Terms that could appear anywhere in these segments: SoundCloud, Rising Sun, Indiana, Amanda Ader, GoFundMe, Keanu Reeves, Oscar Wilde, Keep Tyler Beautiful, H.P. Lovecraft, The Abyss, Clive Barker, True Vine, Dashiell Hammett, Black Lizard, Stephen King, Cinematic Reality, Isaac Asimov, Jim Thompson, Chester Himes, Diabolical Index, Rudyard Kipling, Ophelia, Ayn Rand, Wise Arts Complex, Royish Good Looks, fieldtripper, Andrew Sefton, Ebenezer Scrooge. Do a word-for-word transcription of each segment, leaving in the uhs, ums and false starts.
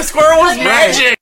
The squirrel was magic.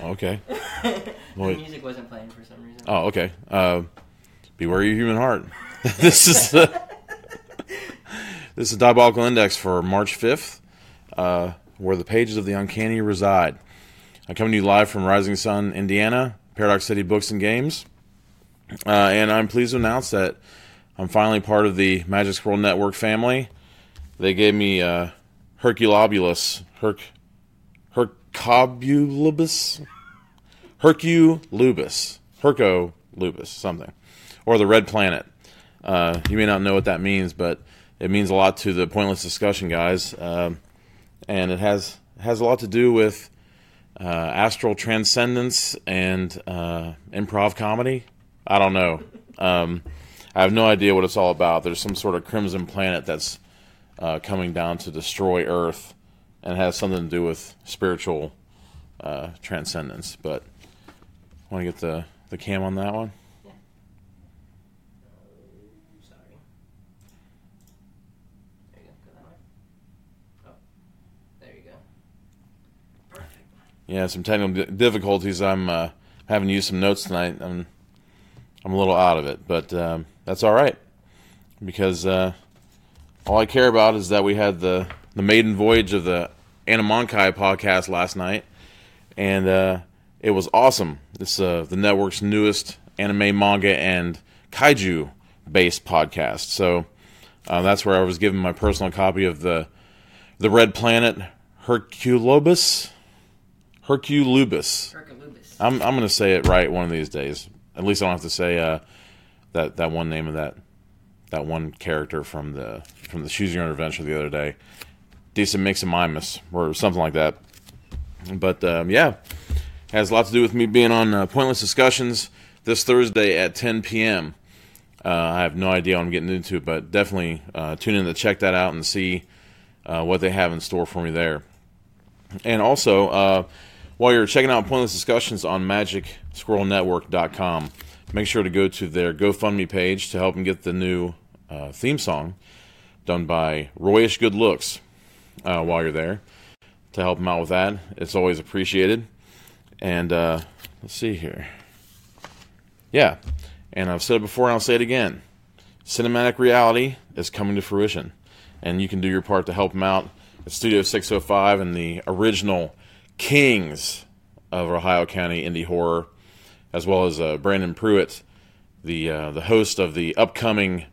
Okay. Well, music wasn't playing for some reason. Oh, okay. Uh, beware your human heart. This is uh, this is Diabolical Index for March fifth, uh, where the pages of the uncanny reside. I come to you live from Rising Sun, Indiana, Paradox City Books and Games, uh, and I'm pleased to announce that I'm finally part of the Magic Squirrel Network family. They gave me uh, Herculobulus, Herc, Herculobulus. Herculobulus, Herculobulus, something, or the Red Planet. Uh, you may not know what that means, but it means a lot to the Pointless Discussion guys, um, and it has has a lot to do with uh, astral transcendence and uh, improv comedy. I don't know. Um, I have no idea what it's all about. There's some sort of crimson planet that's uh, coming down to destroy Earth, and it has something to do with spiritual uh, transcendence, but. Want to get the, the cam on that one? Yeah. Oh, sorry. There you go. Go that way. Oh, there you go. Perfect. Yeah, some technical difficulties. I'm uh, having to use some notes tonight. I'm I'm a little out of it, but um, that's all right because uh, all I care about is that we had the the maiden voyage of the Animankai podcast last night, and. Uh, It was awesome. It's uh, the network's newest anime, manga, and kaiju-based podcast. So uh, that's where I was given my personal copy of the the Red Planet Herculobulus. Herculobulus. Herculobulus. I'm I'm gonna say it right one of these days. At least I don't have to say uh, that that one name of that that one character from the from the Choose Your Own Adventure the other day. Decent Mix and Mimus or something like that. But um, yeah. Has a lot to do with me being on uh, Pointless Discussions this Thursday at ten p.m. Uh, I have no idea what I'm getting into, but definitely uh, tune in to check that out and see uh, what they have in store for me there. And also, uh, while you're checking out Pointless Discussions on magic squirrel network dot com, make sure to go to their GoFundMe page to help them get the new uh, theme song done by Royish Good Looks uh, while you're there to help them out with that. It's always appreciated. And uh, let's see here. Yeah, and I've said it before and I'll say it again. Cinematic Reality is coming to fruition. And you can do your part to help them out. It's Studio six oh five and the original kings of Ohio County indie horror, as well as uh, Brandon Pruitt, the, uh, the host of the upcoming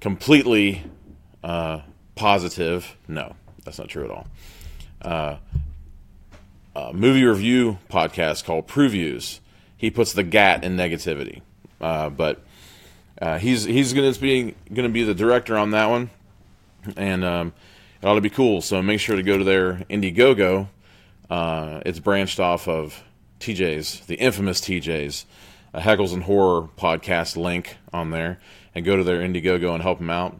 completely uh, positive... No, that's not true at all. Uh... Uh, movie review podcast called Previews. He puts the gat in negativity, uh, but uh, he's he's going to be going to be the director on that one, and um, it ought to be cool. So make sure to go to their Indiegogo. Uh, it's branched off of T J's, the infamous T J's, a Heckles and Horror podcast link on there, and go to their Indiegogo and help them out.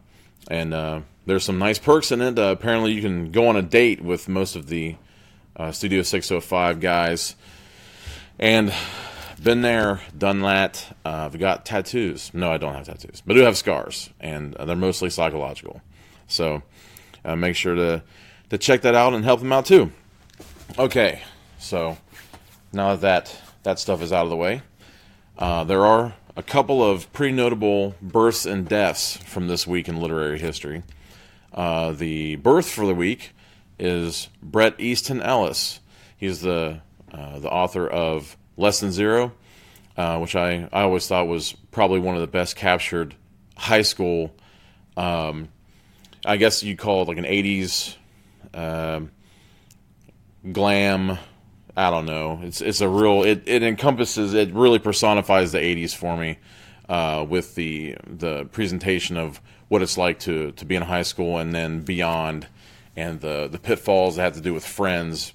And uh, there's some nice perks in it. Uh, apparently, you can go on a date with most of the. Uh, Studio six oh five guys, and been there, done that. I've uh, got tattoos. No, I don't have tattoos, but I do have scars, and uh, they're mostly psychological. So uh, make sure to, to check that out and help them out too. Okay, so now that that, that stuff is out of the way, uh, there are a couple of pretty notable births and deaths from this week in literary history. Uh, the birth for the week is Bret Easton Ellis. He's the uh, the author of Lesson Zero, uh, which I, I always thought was probably one of the best captured high school, um, I guess you'd call it like an eighties uh, glam. I don't know. It's it's a real. It, it encompasses. It really personifies the eighties for me, uh, with the the presentation of what it's like to to be in high school and then beyond, and the the pitfalls that have to do with friends,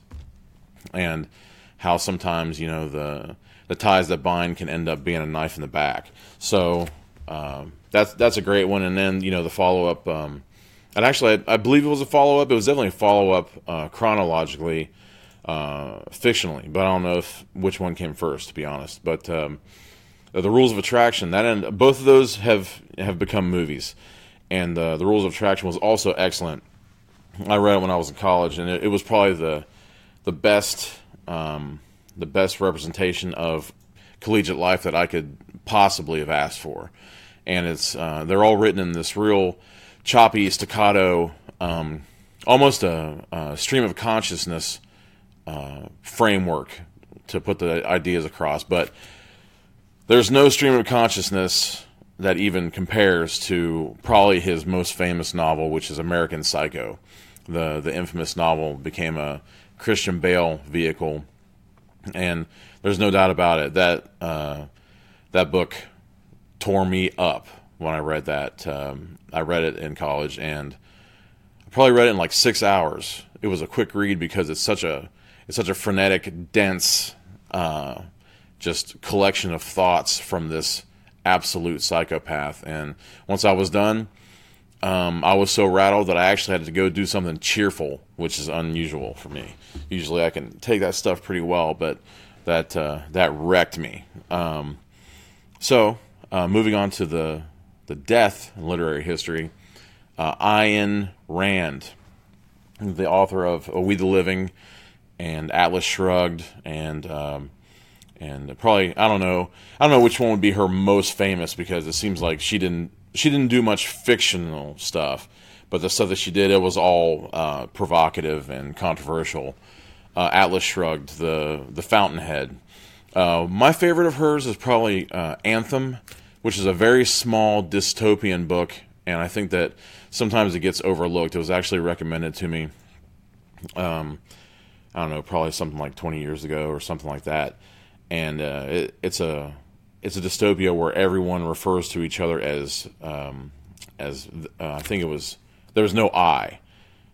and how sometimes you know the the ties that bind can end up being a knife in the back. So um, that's that's a great one. And then you know the follow up. Um, and actually, I, I believe it was a follow up. It was definitely a follow up uh, chronologically. Uh, fictionally, but I don't know if which one came first, to be honest. But um, the Rules of Attraction, that end, both of those have have become movies, and uh, the Rules of Attraction was also excellent. I read it when I was in college, and it, it was probably the the best um, the best representation of collegiate life that I could possibly have asked for. And it's uh, they're all written in this real choppy staccato, um, almost a, a stream of consciousness. Uh, framework to put the ideas across, but there's no stream of consciousness that even compares to probably his most famous novel, which is American Psycho. The the infamous novel became a Christian Bale vehicle, and there's no doubt about it that uh, that book tore me up when I read that. Um, I read it in college, and I probably read it in like six hours. It was a quick read because it's such a It's such a frenetic, dense, uh, just collection of thoughts from this absolute psychopath. And once I was done, um, I was so rattled that I actually had to go do something cheerful, which is unusual for me. Usually I can take that stuff pretty well, but that uh, that wrecked me. Um, so uh, moving on to the, the death in literary history, uh, Ayn Rand, the author of We the Living, and Atlas Shrugged, and um, and probably I don't know I don't know which one would be her most famous, because it seems like she didn't she didn't do much fictional stuff, but the stuff that she did, it was all uh, provocative and controversial. Uh, Atlas Shrugged, the the Fountainhead. Uh, my favorite of hers is probably uh, Anthem, which is a very small dystopian book, and I think that sometimes it gets overlooked. It was actually recommended to me. Um, I don't know, probably something like twenty years ago or something like that. And uh, it, it's a it's a dystopia where everyone refers to each other as, um, as uh, I think it was, there was no I.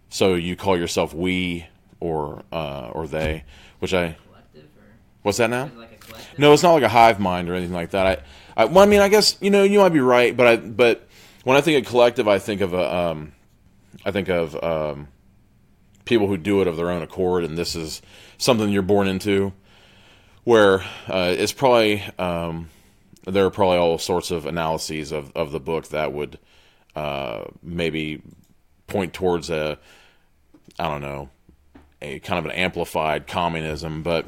So you call yourself we or uh, or they, which I... Collective or, what's that now? Like a collective? No, it's not like a hive mind or anything like that. I, I, well, I mean, I guess, you know, you might be right, but I, but when I think of collective, I think of, a, um, I think of... Um, people who do it of their own accord, and this is something you're born into, where uh, it's probably um, there are probably all sorts of analyses of, of the book that would uh, maybe point towards a I don't know a kind of an amplified communism, but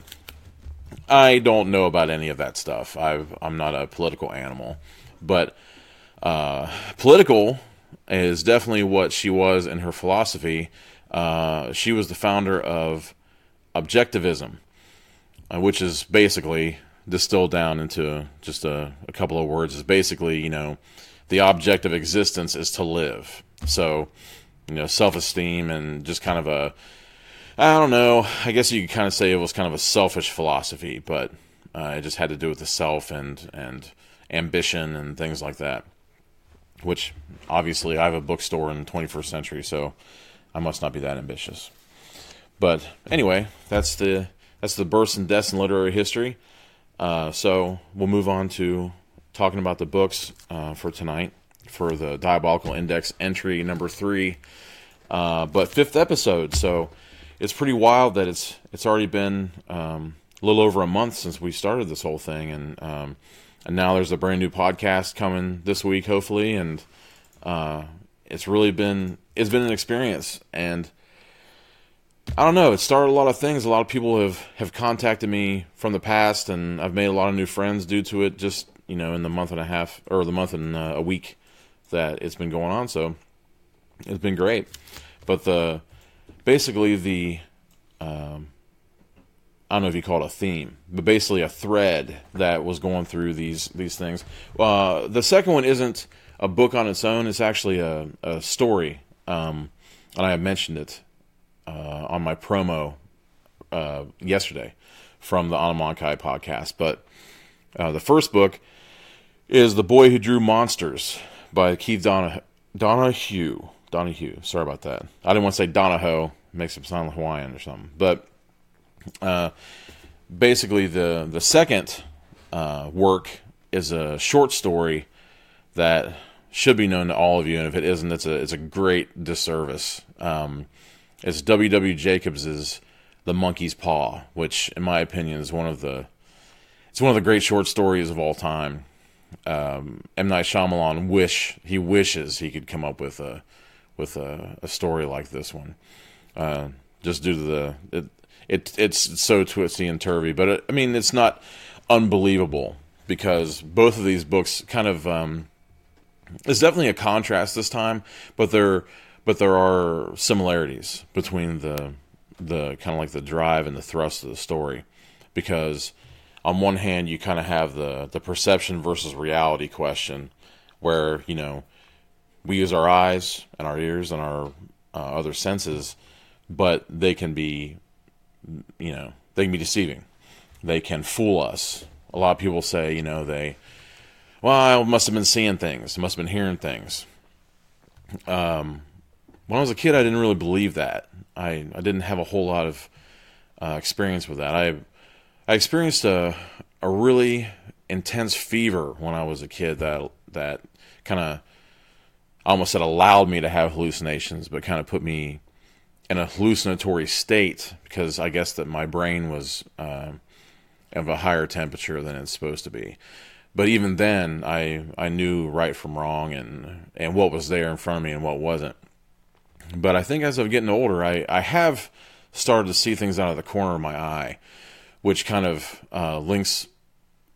I don't know about any of that stuff. I've, I'm not a political animal, but uh, political is definitely what she was in her philosophy. Uh, she was the founder of objectivism, uh, which is basically distilled down into just a, a couple of words. Is basically, you know, the object of existence is to live. So, you know, self-esteem and just kind of a, I don't know, I guess you could kind of say it was kind of a selfish philosophy, but uh, it just had to do with the self and, and ambition and things like that, which obviously I have a bookstore in the twenty-first century, so I must not be that ambitious. But anyway, that's the that's the births and deaths in literary history. Uh, so we'll move on to talking about the books uh, for tonight, for the Diabolical Index entry number three, uh, but fifth episode. So it's pretty wild that it's it's already been um, a little over a month since we started this whole thing, and um, and now there's a brand new podcast coming this week, hopefully, and uh, it's really been. It's been an experience, and I don't know, it started a lot of things. A lot of people have, have contacted me from the past, and I've made a lot of new friends due to it, just, you know, in the month and a half, or the month and uh, a week that it's been going on, so it's been great. But the basically the, um, I don't know if you call it a theme, but basically a thread that was going through these these things. Uh, the second one isn't a book on its own. It's actually a, a story, um, and I mentioned it uh, on my promo uh, yesterday from the Animankai podcast. But uh, the first book is The Boy Who Drew Monsters by Keith Donahue. Donahue. Donahue. Sorry about that. I didn't want to say Donahoe. It makes him sound Hawaiian or something. But uh, basically, the the second uh, work is a short story that should be known to all of you, and if it isn't, it's a it's a great disservice. Um, it's W W. Jacobs's The Monkey's Paw, which, in my opinion, is one of the it's one of the great short stories of all time. Um, M. Night Shyamalan wish he wishes he could come up with a with a, a story like this one, uh, just due to the it, it it's so twisty and turvy. But it, I mean, it's not unbelievable because both of these books kind of um, it's definitely a contrast this time, but there but there are similarities between the the kind of like the drive and the thrust of the story because. On one hand, you kind of have the, the perception versus reality question where, you know, we use our eyes and our ears and our uh, other senses, but they can be, you know, they can be deceiving. They can fool us. A lot of people say, you know, they, well, I must have been seeing things. I must have been hearing things. Um, when I was a kid, I didn't really believe that. I, I didn't have a whole lot of uh, experience with that. I I experienced a a really intense fever when I was a kid that that kind of almost said allowed me to have hallucinations, but kind of put me in a hallucinatory state because I guess that my brain was uh, of a higher temperature than it's supposed to be. But even then, I I knew right from wrong and and what was there in front of me and what wasn't. But I think as I'm getting older, I, I have started to see things out of the corner of my eye. Which kind of uh, links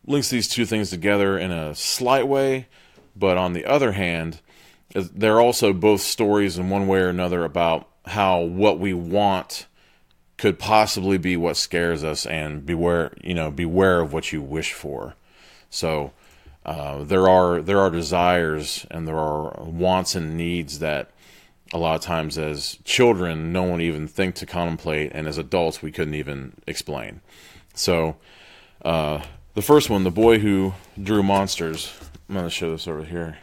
links these two things together in a slight way, but on the other hand, they're also both stories in one way or another about how what we want could possibly be what scares us, and beware, you know, beware of what you wish for. So uh, there are there are desires and there are wants and needs that a lot of times as children, no one even think to contemplate, and as adults, we couldn't even explain. So, uh, the first one, The Boy Who Drew Monsters. I'm going to show this over here.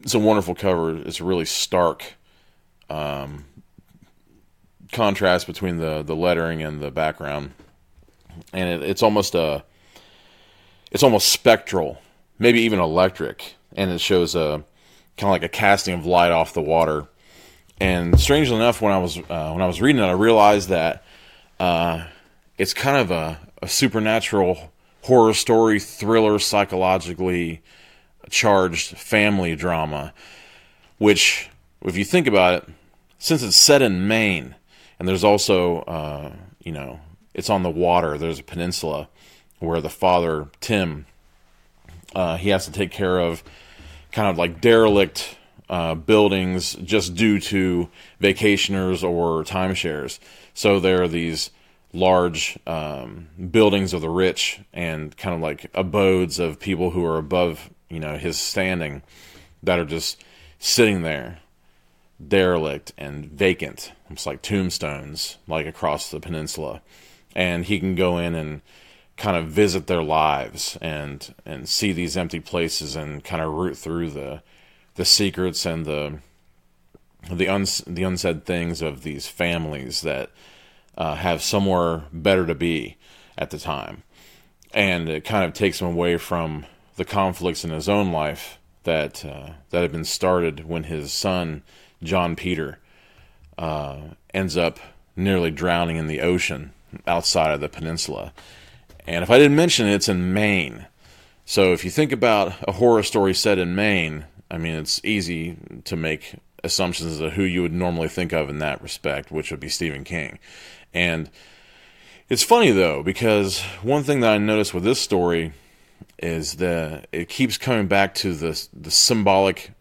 It's a wonderful cover. It's a really stark um, contrast between the, the lettering and the background, and it, it's almost a it's almost spectral, maybe even electric, and it shows a kind of like a casting of light off the water. And strangely enough, when I was uh, when I was reading it, I realized that uh, it's kind of a, a supernatural horror story, thriller, psychologically charged family drama. Which, if you think about it, since it's set in Maine, and there's also uh, you know it's on the water. There's a peninsula where the father Tim uh, he has to take care of kind of like derelict. Uh, buildings just due to vacationers or timeshares. So there are these large um, buildings of the rich and kind of like abodes of people who are above, you know, his standing that are just sitting there, derelict and vacant. It's like tombstones, like across the peninsula. And he can go in and kind of visit their lives and and see these empty places and kind of root through the the secrets and the the, uns, the unsaid things of these families that uh, have somewhere better to be at the time. And it kind of takes him away from the conflicts in his own life that uh, that had been started when his son, John Peter, uh, ends up nearly drowning in the ocean outside of the peninsula. And if I didn't mention it, it's in Maine. So if you think about a horror story set in Maine, I mean, it's easy to make assumptions as to who you would normally think of in that respect, which would be Stephen King. And it's funny, though, because one thing that I noticed with this story is that it keeps coming back to the the symbolic,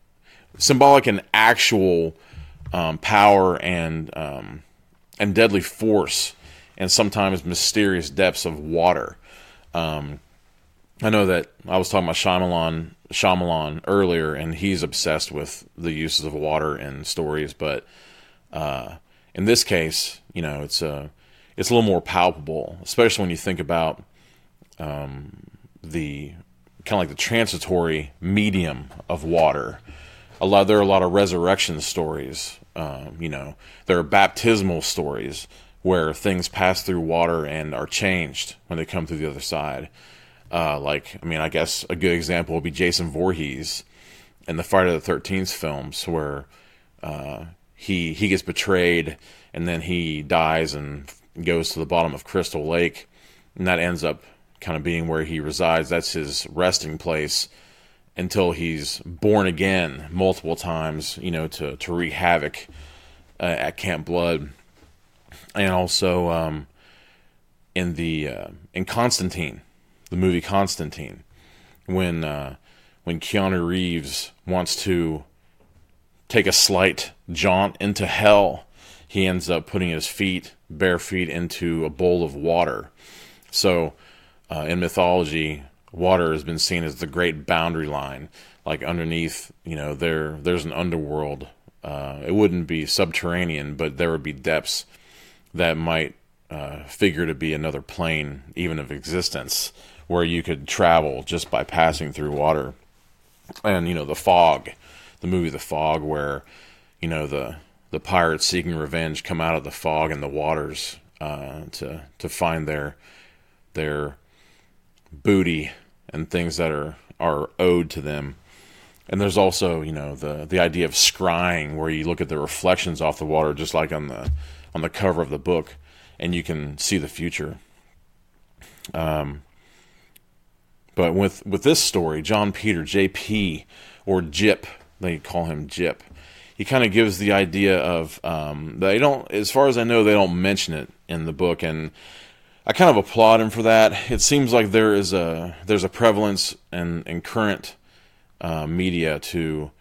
symbolic and actual um, power and um, and deadly force, and sometimes mysterious depths of water. Um, I know that I was talking about Shyamalan, Shyamalan earlier, and he's obsessed with the uses of water in stories, but uh, in this case, you know, it's a it's a little more palpable, especially when you think about um, the kind of like the transitory medium of water. A lot there are a lot of resurrection stories. Um, you know, there are baptismal stories where things pass through water and are changed when they come through the other side. Uh, like, I mean, I guess a good example would be Jason Voorhees in the Friday the thirteenth films, where uh, he he gets betrayed and then he dies and goes to the bottom of Crystal Lake, and that ends up kind of being where he resides. That's his resting place until he's born again multiple times, you know, to, to wreak havoc uh, at Camp Blood. And also um, in the uh, in Constantine, the movie Constantine, when uh, when Keanu Reeves wants to take a slight jaunt into hell, he ends up putting his feet, bare feet, into a bowl of water. So uh, in mythology, water has been seen as the great boundary line. Like underneath, you know, there there's an underworld. Uh, it wouldn't be subterranean, but there would be depths that might uh, figure to be another plane, even of existence, where you could travel just by passing through water. And, you know, The Fog, the movie The Fog, where, you know, the the pirates seeking revenge come out of the fog and the waters uh, to to find their their booty and things that are, are owed to them. And there's also, you know, the, the idea of scrying, where you look at the reflections off the water, just like on the on the cover of the book, and you can see the future. Um, but with with this story, John Peter, J P, or Jip, they call him Jip, he kind of gives the idea of, um, they don't, as far as I know, they don't mention it in the book, and I kind of applaud him for that. It seems like there is a there's a prevalence in, in current uh, media to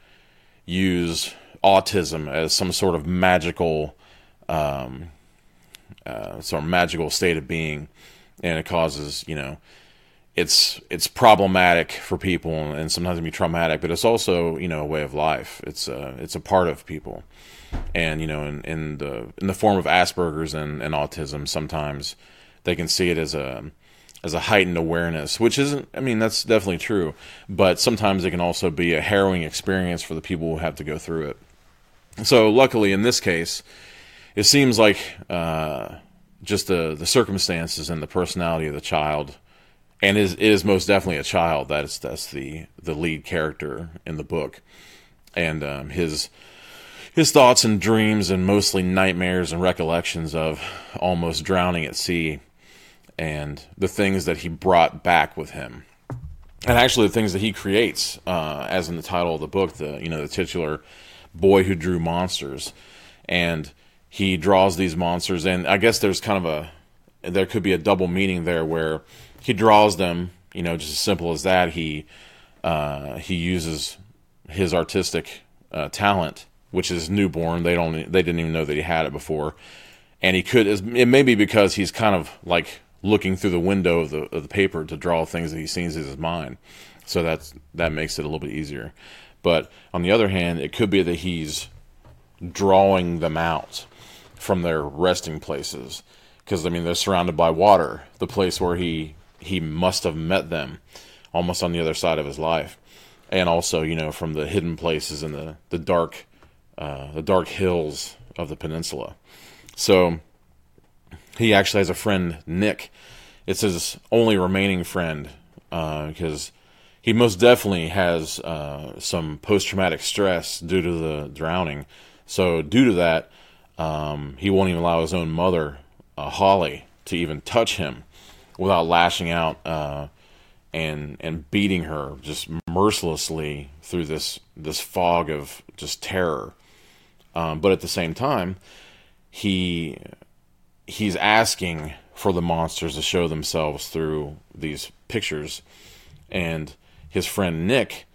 use autism as some sort of magical um, uh, sort of magical state of being, and it causes, you know, it's it's problematic for people, and sometimes it can be traumatic, but it's also, you know, a way of life. It's a it's a part of people, and you know, in, in the in the form of Asperger's and, and autism, sometimes they can see it as a as a heightened awareness, which isn't, I mean, that's definitely true, but sometimes it can also be a harrowing experience for the people who have to go through it. So luckily in this case, it seems like uh, just the, the circumstances and the personality of the child, and it is, it is most definitely a child, that is, that's the, the lead character in the book, and um, his... his thoughts and dreams and mostly nightmares and recollections of almost drowning at sea, and the things that he brought back with him, and actually the things that he creates, uh, as in the title of the book, the, you know, the titular Boy Who Drew Monsters, and he draws these monsters. And I guess there's kind of a, there could be a double meaning there, where he draws them, you know, just as simple as that. He, uh, he uses his artistic uh, talent, which is newborn. They don't. They didn't even know that he had it before, and he could. It may be because he's kind of like looking through the window of the, of the paper to draw things that he sees in his mind. So that's that makes it a little bit easier. But on the other hand, it could be that he's drawing them out from their resting places, because I mean they're surrounded by water, the place where he he must have met them, almost on the other side of his life, and also, you know, from the hidden places in the the dark. Uh, the dark hills of the peninsula. So he actually has a friend, Nick. It's his only remaining friend, uh, because he most definitely has uh, some post-traumatic stress due to the drowning. So due to that, um, he won't even allow his own mother, uh, Holly, to even touch him without lashing out uh, and and beating her just mercilessly through this this fog of just terror. Um, but at the same time, he he's asking for the monsters to show themselves through these pictures, and his friend Nick,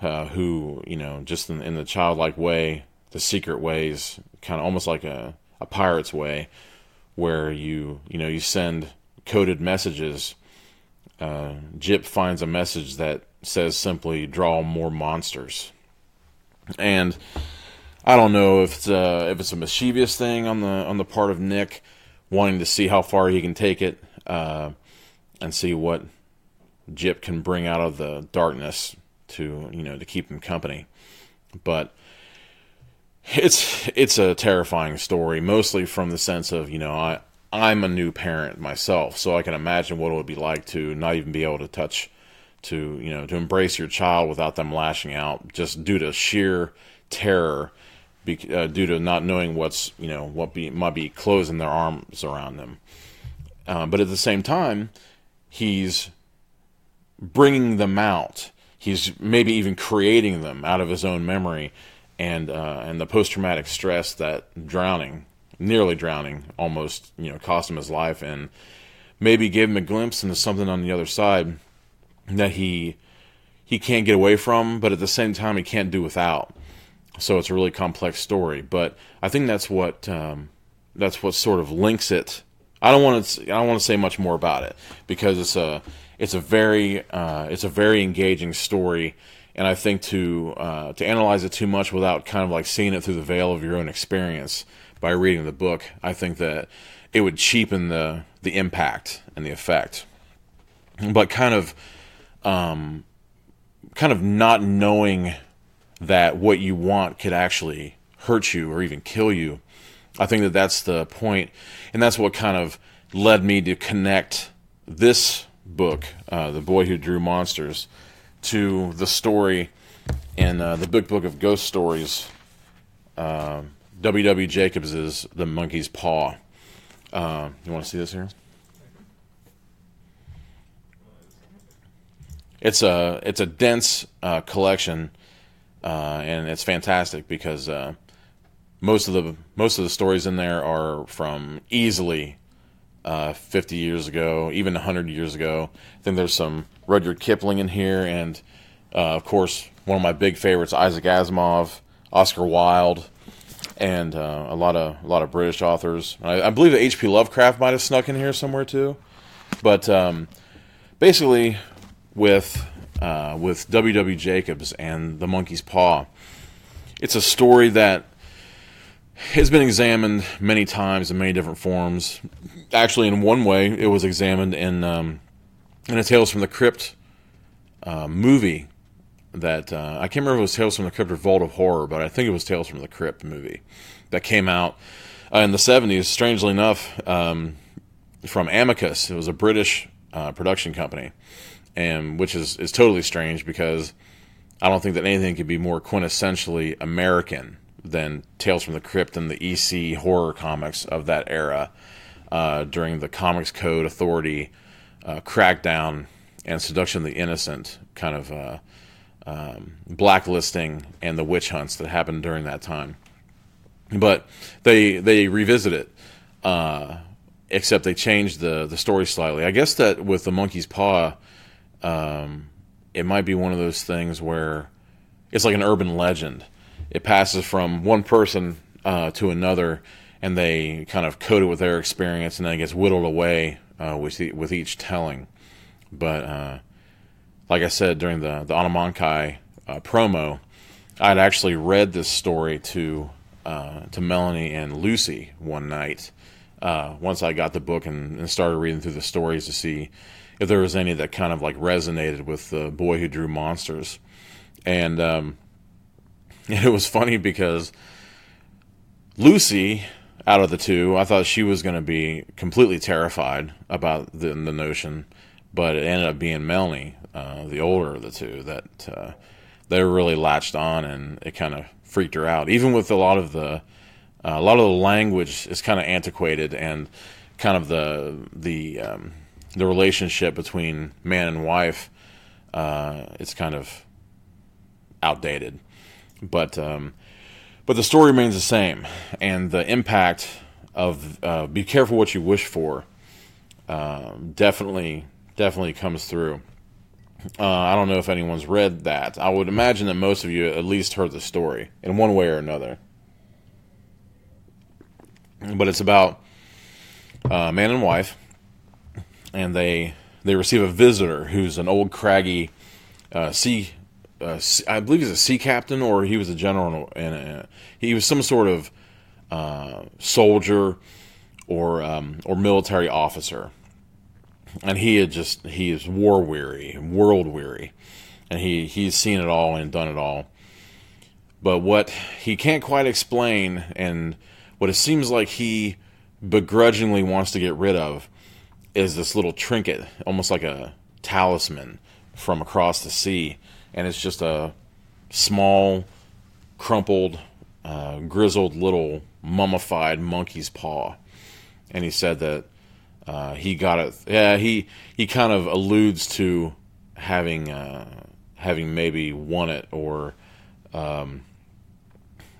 uh, who, you know, just in, in the childlike way the secret ways, kind of almost like a, a pirate's way, where you you know you send coded messages. Uh, Jip finds a message that says simply "draw more monsters," and I don't know if it's a, if it's a mischievous thing on the on the part of Nick, wanting to see how far he can take it, uh, and see what Jip can bring out of the darkness to you know to keep him company. But it's it's a terrifying story, mostly from the sense of you know I I'm a new parent myself, so I can imagine what it would be like to not even be able to touch, to you know to embrace your child without them lashing out, just due to sheer terror. Be, uh, due to not knowing what's you know what be, might be closing their arms around them, uh, but at the same time, he's bringing them out. He's maybe even creating them out of his own memory, and uh, and the post-traumatic stress that drowning, nearly drowning, almost you know cost him his life, and maybe gave him a glimpse into something on the other side that he he can't get away from, but at the same time he can't do without. So it's a really complex story, but I think that's what um, that's what sort of links it. I don't want to I don't want to say much more about it because it's a it's a very uh, it's a very engaging story, and I think to uh, to analyze it too much without kind of like seeing it through the veil of your own experience by reading the book, I think that it would cheapen the the impact and the effect. But kind of um, kind of not knowing that what you want could actually hurt you or even kill you. I think that that's the point, and that's what kind of led me to connect this book, uh, The Boy Who Drew Monsters, to the story in uh, the Big Book of Ghost Stories, uh, W W Jacobs' The Monkey's Paw. Uh, you want to see this here? It's a, it's a dense uh, collection. Uh, and it's fantastic because uh, most of the most of the stories in there are from easily uh, fifty years ago, even one hundred years ago. I think there's some Rudyard Kipling in here, and uh, of course one of my big favorites, Isaac Asimov, Oscar Wilde, and uh, a lot of a lot of British authors. I, I believe that H P Lovecraft might have snuck in here somewhere too. But um, basically, with Uh, with W W Jacobs and The Monkey's Paw, it's a story that has been examined many times in many different forms. Actually, in one way, it was examined in um, in a Tales from the Crypt uh, movie that uh, I can't remember if it was Tales from the Crypt or Vault of Horror, but I think it was Tales from the Crypt movie that came out uh, in the seventies. Strangely enough, um, from Amicus, it was a British uh, production company. And which is, is totally strange because I don't think that anything could be more quintessentially American than Tales from the Crypt and the E C horror comics of that era uh, during the Comics Code Authority uh, crackdown and Seduction of the Innocent kind of uh, um, blacklisting and the witch hunts that happened during that time. But they they revisit it. Uh, except they changed the, the story slightly. I guess that with The Monkey's Paw, Um, it might be one of those things where it's like an urban legend. It passes from one person uh, to another, and they kind of code it with their experience, and then it gets whittled away uh, with e- with each telling. But uh, like I said during the the Animankai uh, promo, I'd actually read this story to uh, to Melanie and Lucy one night. Uh, once I got the book and, and started reading through the stories to see if there was any that kind of like resonated with The Boy Who Drew Monsters. And um, it was funny because Lucy, out of the two, I thought she was going to be completely terrified about the, the notion, but it ended up being Melanie, uh, the older of the two, that uh, they really latched on, and it kind of freaked her out. Even with a lot of the uh, a lot of the language is kind of antiquated, and kind of the the um, the relationship between man and wife, uh, it's kind of outdated, but, um, but the story remains the same. And the impact of, uh, be careful what you wish for, uh, definitely, definitely comes through. Uh, I don't know if anyone's read that. I would imagine that most of you at least heard the story in one way or another. But it's about a man and wife, and they they receive a visitor who's an old craggy uh, sea, uh, sea, I believe he's a sea captain, or he was a general, and he was some sort of uh, soldier or um, or military officer. And he had just he is war weary, world weary, and he he's seen it all and done it all. But what he can't quite explain, and what it seems like he begrudgingly wants to get rid of, is this little trinket, almost like a talisman from across the sea. And it's just a small, crumpled, uh, grizzled little mummified monkey's paw. And he said that uh, he got it. Yeah, he he kind of alludes to having uh, having maybe won it, or um,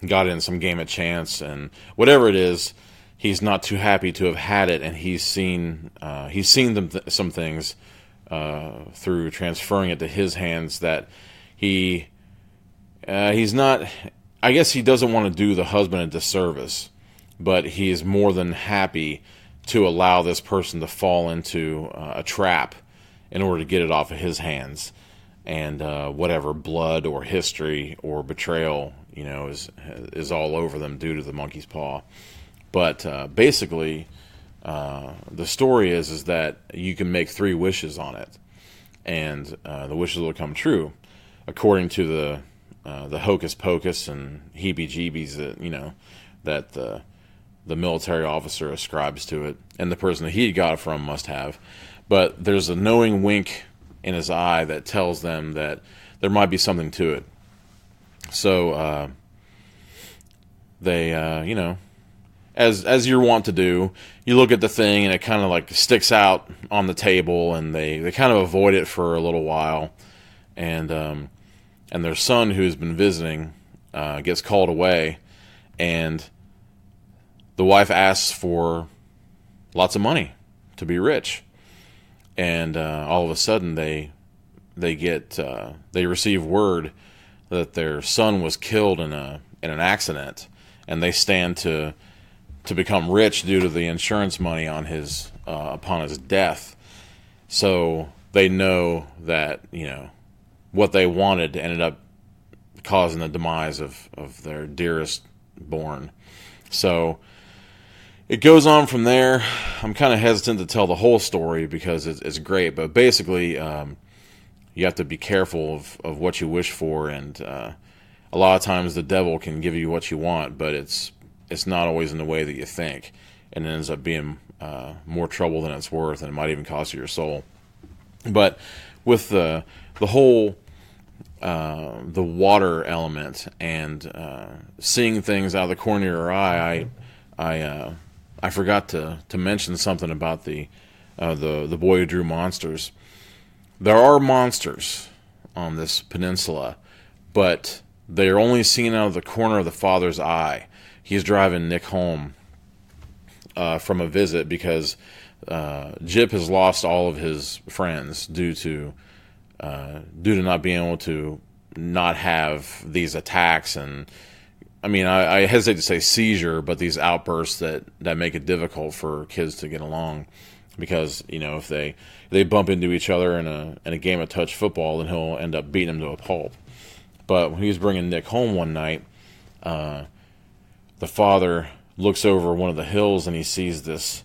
got it in some game of chance, and whatever it is, he's not too happy to have had it, and he's seen uh, he's seen them th- some things uh, through transferring it to his hands that he uh, he's not. I guess he doesn't want to do the husband a disservice, but he is more than happy to allow this person to fall into uh, a trap in order to get it off of his hands, and uh, whatever blood or history or betrayal, you know, is is all over them due to the monkey's paw. But uh, basically, uh, the story is is that you can make three wishes on it, and uh, the wishes will come true, according to the uh, the hocus pocus and heebie-jeebies that you know that the the military officer ascribes to it, and the person that he got it from must have. But there's a knowing wink in his eye that tells them that there might be something to it. So uh, they, uh, you know. As as you're wont to do, you look at the thing and it kind of like sticks out on the table, and they, they kind of avoid it for a little while, and um, and their son, who's been visiting, uh, gets called away, and the wife asks for lots of money to be rich, and uh, all of a sudden they they get uh, they receive word that their son was killed in a in an accident, and they stand to. to become rich due to the insurance money on his uh, upon his death. So they know that, you know, what they wanted ended up causing the demise of, of their dearest born. So it goes on from there. I'm kind of hesitant to tell the whole story because it's, it's great, but basically um, you have to be careful of, of what you wish for, and uh, a lot of times the devil can give you what you want, but it's It's not always in the way that you think, and it ends up being uh, more trouble than it's worth, and it might even cost you your soul. But with the the whole uh, the water element and uh, seeing things out of the corner of your eye, I I, uh, I forgot to, to mention something about the uh, the the boy who drew monsters. There are monsters on this peninsula, but they are only seen out of the corner of the father's eye. He's driving Nick home uh, from a visit because uh, Jip has lost all of his friends due to uh, due to not being able to not have these attacks, and I mean I, I hesitate to say seizure, but these outbursts that, that make it difficult for kids to get along, because you know if they if they bump into each other in a in a game of touch football, then he'll end up beating them to a pulp. But when he was bringing Nick home one night, Uh, the father looks over one of the hills and he sees this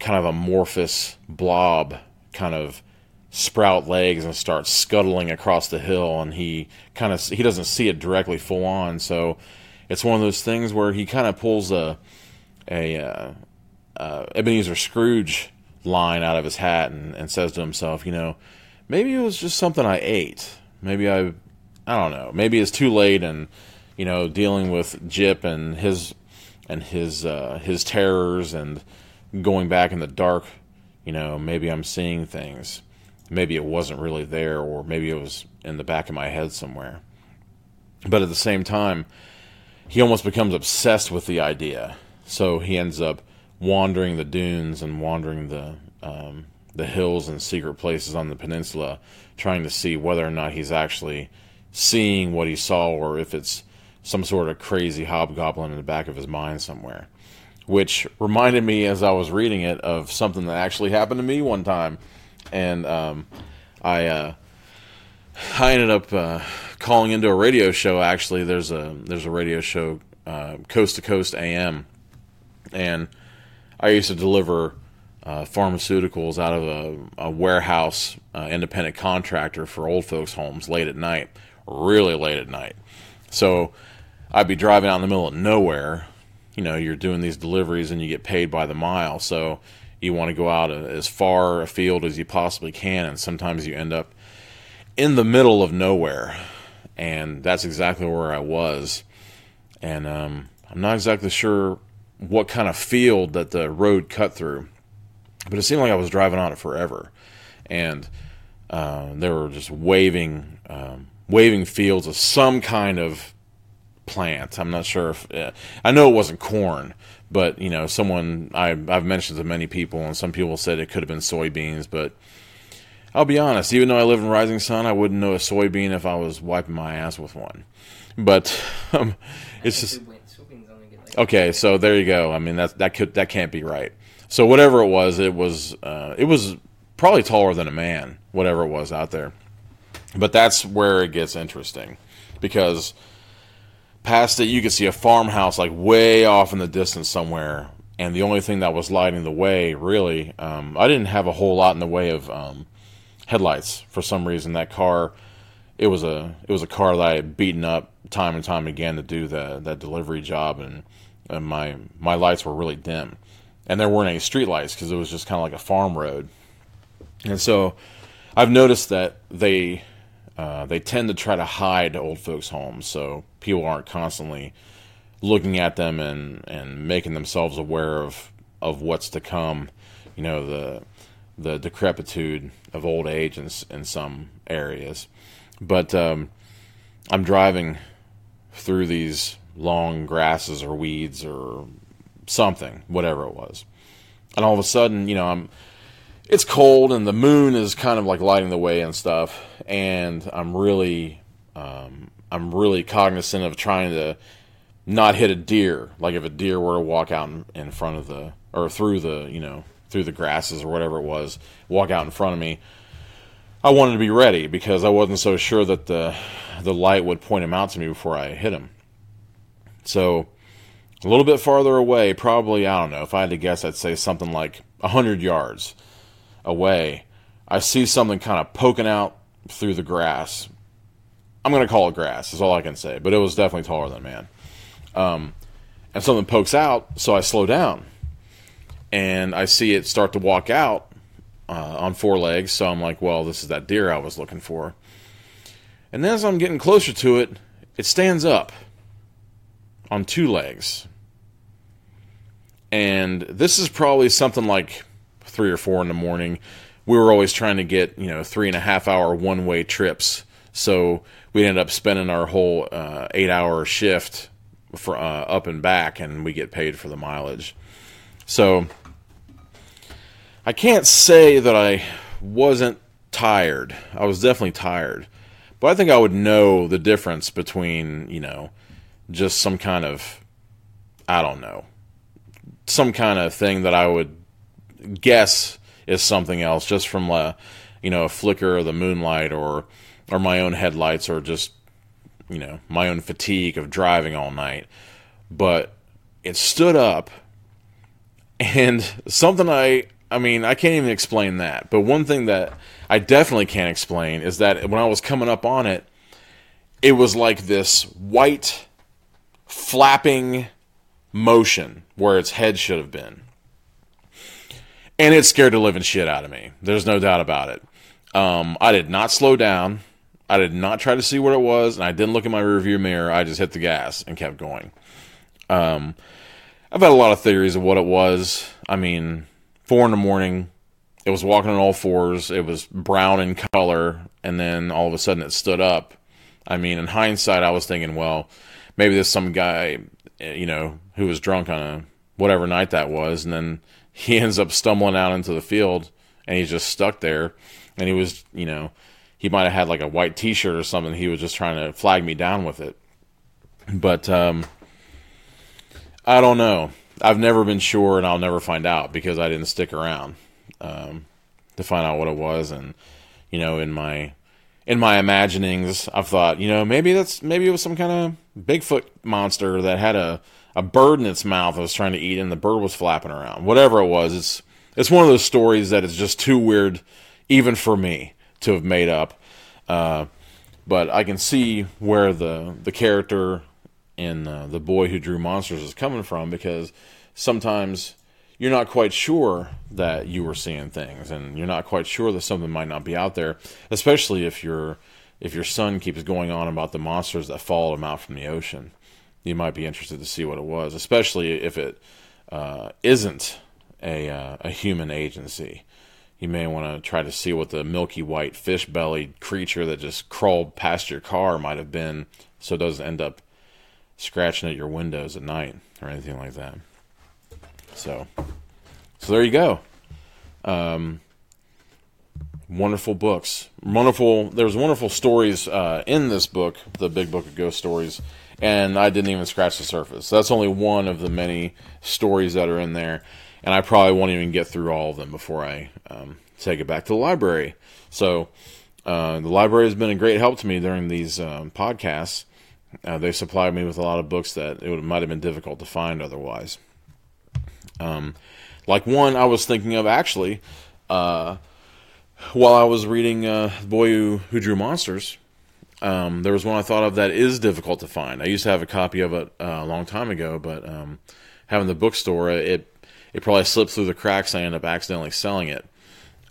kind of amorphous blob kind of sprout legs and start scuttling across the hill, and he kind of he doesn't see it directly full on, so it's one of those things where he kind of pulls a a uh, uh, Ebenezer Scrooge line out of his hat and, and says to himself, you know, maybe it was just something I ate. Maybe I I don't know. Maybe it's too late, and you know, dealing with Jip and his and his uh, his terrors and going back in the dark, you know, maybe I'm seeing things. Maybe it wasn't really there, or maybe it was in the back of my head somewhere. But at the same time, he almost becomes obsessed with the idea. So he ends up wandering the dunes and wandering the um, the hills and secret places on the peninsula, trying to see whether or not he's actually seeing what he saw, or if it's some sort of crazy hobgoblin in the back of his mind somewhere. which reminded me as I was reading it of something that actually happened to me one time. And um, I uh, I ended up uh, calling into a radio show. Actually, there's a there's a radio show, uh, Coast to Coast A M, and I used to deliver uh, pharmaceuticals out of a, a warehouse, uh, independent contractor for old folks' homes late at night, really late at night. So I'd be driving out in the middle of nowhere. You know, you're doing these deliveries and you get paid by the mile, so you want to go out as far afield as you possibly can, and sometimes you end up in the middle of nowhere, and that's exactly where I was. And um, I'm not exactly sure what kind of field that the road cut through, but it seemed like I was driving on it forever, and uh, there were just waving, um, waving fields of some kind of plant. I'm not sure if uh, I know it wasn't corn, but you know, someone I, I've mentioned to many people, and some people said it could have been soybeans. But I'll be honest, even though I live in Rising Sun, I wouldn't know a soybean if I was wiping my ass with one. But um, it's just okay. So there you go. I mean, that that could that can't be right. So whatever it was, it was uh, it was probably taller than a man. Whatever it was out there. But that's where it gets interesting, because past it, you could see a farmhouse like way off in the distance somewhere, and the only thing that was lighting the way, really, um, I didn't have a whole lot in the way of um, headlights for some reason. That car, it was a it was a car that I had beaten up time and time again to do the that delivery job, and, and my my lights were really dim, and there weren't any street lights because it was just kind of like a farm road. And so I've noticed that they. Uh, they tend to try to hide old folks' homes, so people aren't constantly looking at them and, and making themselves aware of, of what's to come. You know, the the decrepitude of old age in, in some areas. But um, I'm driving through these long grasses or weeds or something, whatever it was, and all of a sudden, you know, I'm. It's cold, and the moon is kind of like lighting the way and stuff, and I'm really, um, I'm really cognizant of trying to not hit a deer. Like if a deer were to walk out in front of the, or through the, you know, through the grasses or whatever it was, walk out in front of me, I wanted to be ready because I wasn't so sure that the, the light would point him out to me before I hit him. So a little bit farther away, probably, I don't know, if I had to guess, I'd say something like a hundred yards. Away, I see something kind of poking out through the grass. I'm going to call it grass, is all I can say, but it was definitely taller than a man. Um, and something pokes out, so I slow down. And I see it start to walk out uh, on four legs, so I'm like, well, this is that deer I was looking for. And as I'm getting closer to it, it stands up on two legs. And this is probably something like three or four in the morning. We were always trying to get, you know, three and a half hour one-way trips. So we ended up spending our whole uh, eight hour shift for uh, up and back, and we get paid for the mileage. So I can't say that I wasn't tired. I was definitely tired, but I think I would know the difference between, you know, just some kind of, I don't know, some kind of thing that I would guess is something else just from a, you know, a flicker of the moonlight or or my own headlights or just, you know, my own fatigue of driving all night. But it stood up, and something I I mean I can't even explain that, but one thing that I definitely can't explain is that when I was coming up on it, it was like this white flapping motion where its head should have been. And it scared the living shit out of me. There's no doubt about it. Um, I did not slow down. I did not try to see what it was, and I didn't look in my rearview mirror. I just hit the gas and kept going. Um, I've had a lot of theories of what it was. I mean, four in the morning, it was walking on all fours. It was brown in color, and then all of a sudden it stood up. I mean, in hindsight, I was thinking, well, maybe there's some guy, you know, who was drunk on a whatever night that was, and then he ends up stumbling out into the field, and he's just stuck there. And he was, you know, he might have had like a white T-shirt or something. He was just trying to flag me down with it. But um, I don't know. I've never been sure, and I'll never find out because I didn't stick around um, to find out what it was. And you know, in my in my imaginings, I've thought, you know, maybe that's maybe it was some kind of Bigfoot monster that had a, a bird in its mouth that was trying to eat, and the bird was flapping around. Whatever it was, it's it's one of those stories that is just too weird, even for me to have made up. Uh, but I can see where the the character in uh, The Boy Who Drew Monsters is coming from, because sometimes you're not quite sure that you were seeing things, and you're not quite sure that something might not be out there, especially if your if your son keeps going on about the monsters that followed him out from the ocean. You might be interested to see what it was, especially if it uh, isn't a uh, a human agency. You may want to try to see what the milky white fish-bellied creature that just crawled past your car might have been, so it doesn't end up scratching at your windows at night or anything like that. So, so there you go. Um, wonderful books. Wonderful. There's wonderful stories uh, in this book, The Big Book of Ghost Stories, and I didn't even scratch the surface. That's only one of the many stories that are in there, and I probably won't even get through all of them before I um, take it back to the library. So, uh, the library has been a great help to me during these um, podcasts. Uh, they supplied me with a lot of books that it would, might have been difficult to find otherwise. Um, like one I was thinking of, actually, uh, while I was reading uh, The Boy Who, Who Drew Monsters, um, there was one I thought of that is difficult to find. I used to have a copy of it uh, a long time ago, but um, having the bookstore, it it probably slipped through the cracks, and I ended up accidentally selling it.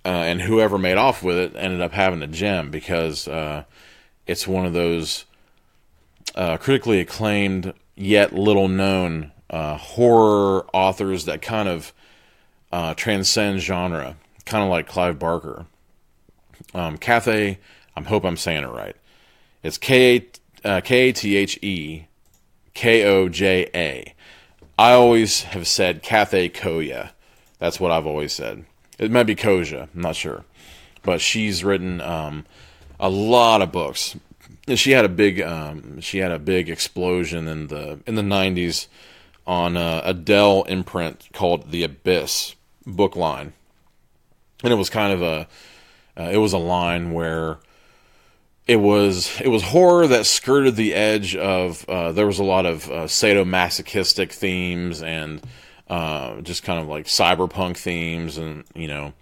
Uh, and whoever made off with it ended up having a gem, because uh, it's one of those... Uh, critically acclaimed yet little known uh, horror authors that kind of uh, transcend genre, kind of like Clive Barker. Um, Kathe, I hope I'm saying it right. It's K A T H E K O J A. I always have said Kathe Koja. That's what I've always said. It might be Koja, I'm not sure, but she's written um, a lot of books. She had a big, um, she had a big explosion in the in the nineties on a Adele imprint called The Abyss book line, and it was kind of a, uh, it was a line where it was it was horror that skirted the edge of. Uh, there was a lot of uh, sadomasochistic themes and uh, just kind of like cyberpunk themes, and you know,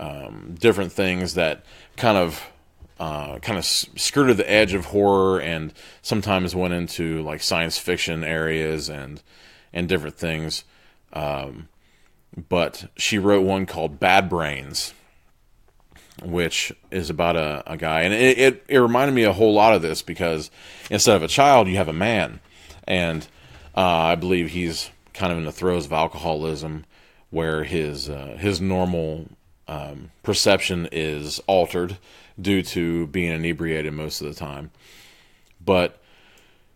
um, different things that kind of. Uh, kind of skirted the edge of horror, and sometimes went into like science fiction areas and and different things. Um, but she wrote one called Bad Brains, which is about a, a guy, and it, it it reminded me a whole lot of this, because instead of a child, you have a man, and uh, I believe he's kind of in the throes of alcoholism, where his uh, his normal um, perception is altered due to being inebriated most of the time. But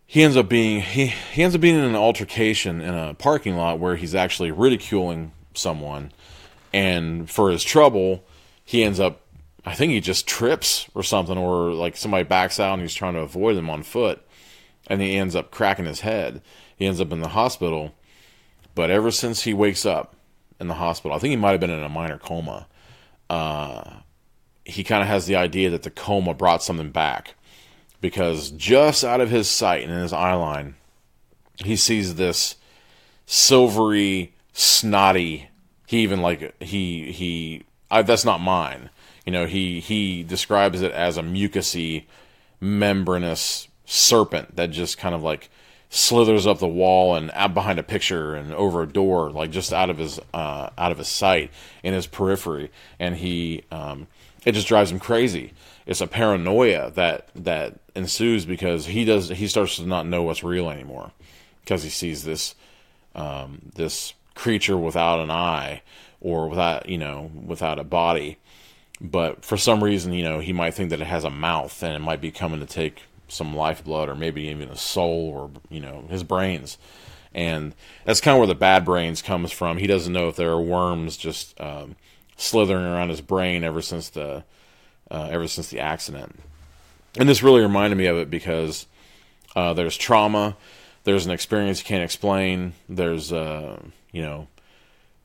he ends up being he, he ends up being in an altercation in a parking lot where he's actually ridiculing someone, and for his trouble, he ends up, I think he just trips or something, or like somebody backs out and he's trying to avoid them on foot, and he ends up cracking his head. He ends up in the hospital, but ever since he wakes up in the hospital, I think he might have been in a minor coma, uh he kind of has the idea that the coma brought something back, because just out of his sight and in his eye line, he sees this silvery, snotty, he even like, he, he, I, that's not mine. You know, he, he describes it as a mucousy, membranous serpent that just kind of like slithers up the wall and out behind a picture and over a door, like just out of his, uh, out of his sight in his periphery. And he, um, it just drives him crazy. It's a paranoia that that ensues, because he does he starts to not know what's real anymore, because he sees this um, this creature without an eye, or without you know without a body. But for some reason, you know, he might think that it has a mouth, and it might be coming to take some lifeblood, or maybe even a soul, or you know his brains. And that's kind of where the bad brains comes from. He doesn't know if there are worms just. Um, slithering around his brain ever since the uh, ever since the accident. And this really reminded me of it, because uh, there's trauma, there's an experience you can't explain. There's, uh, you know,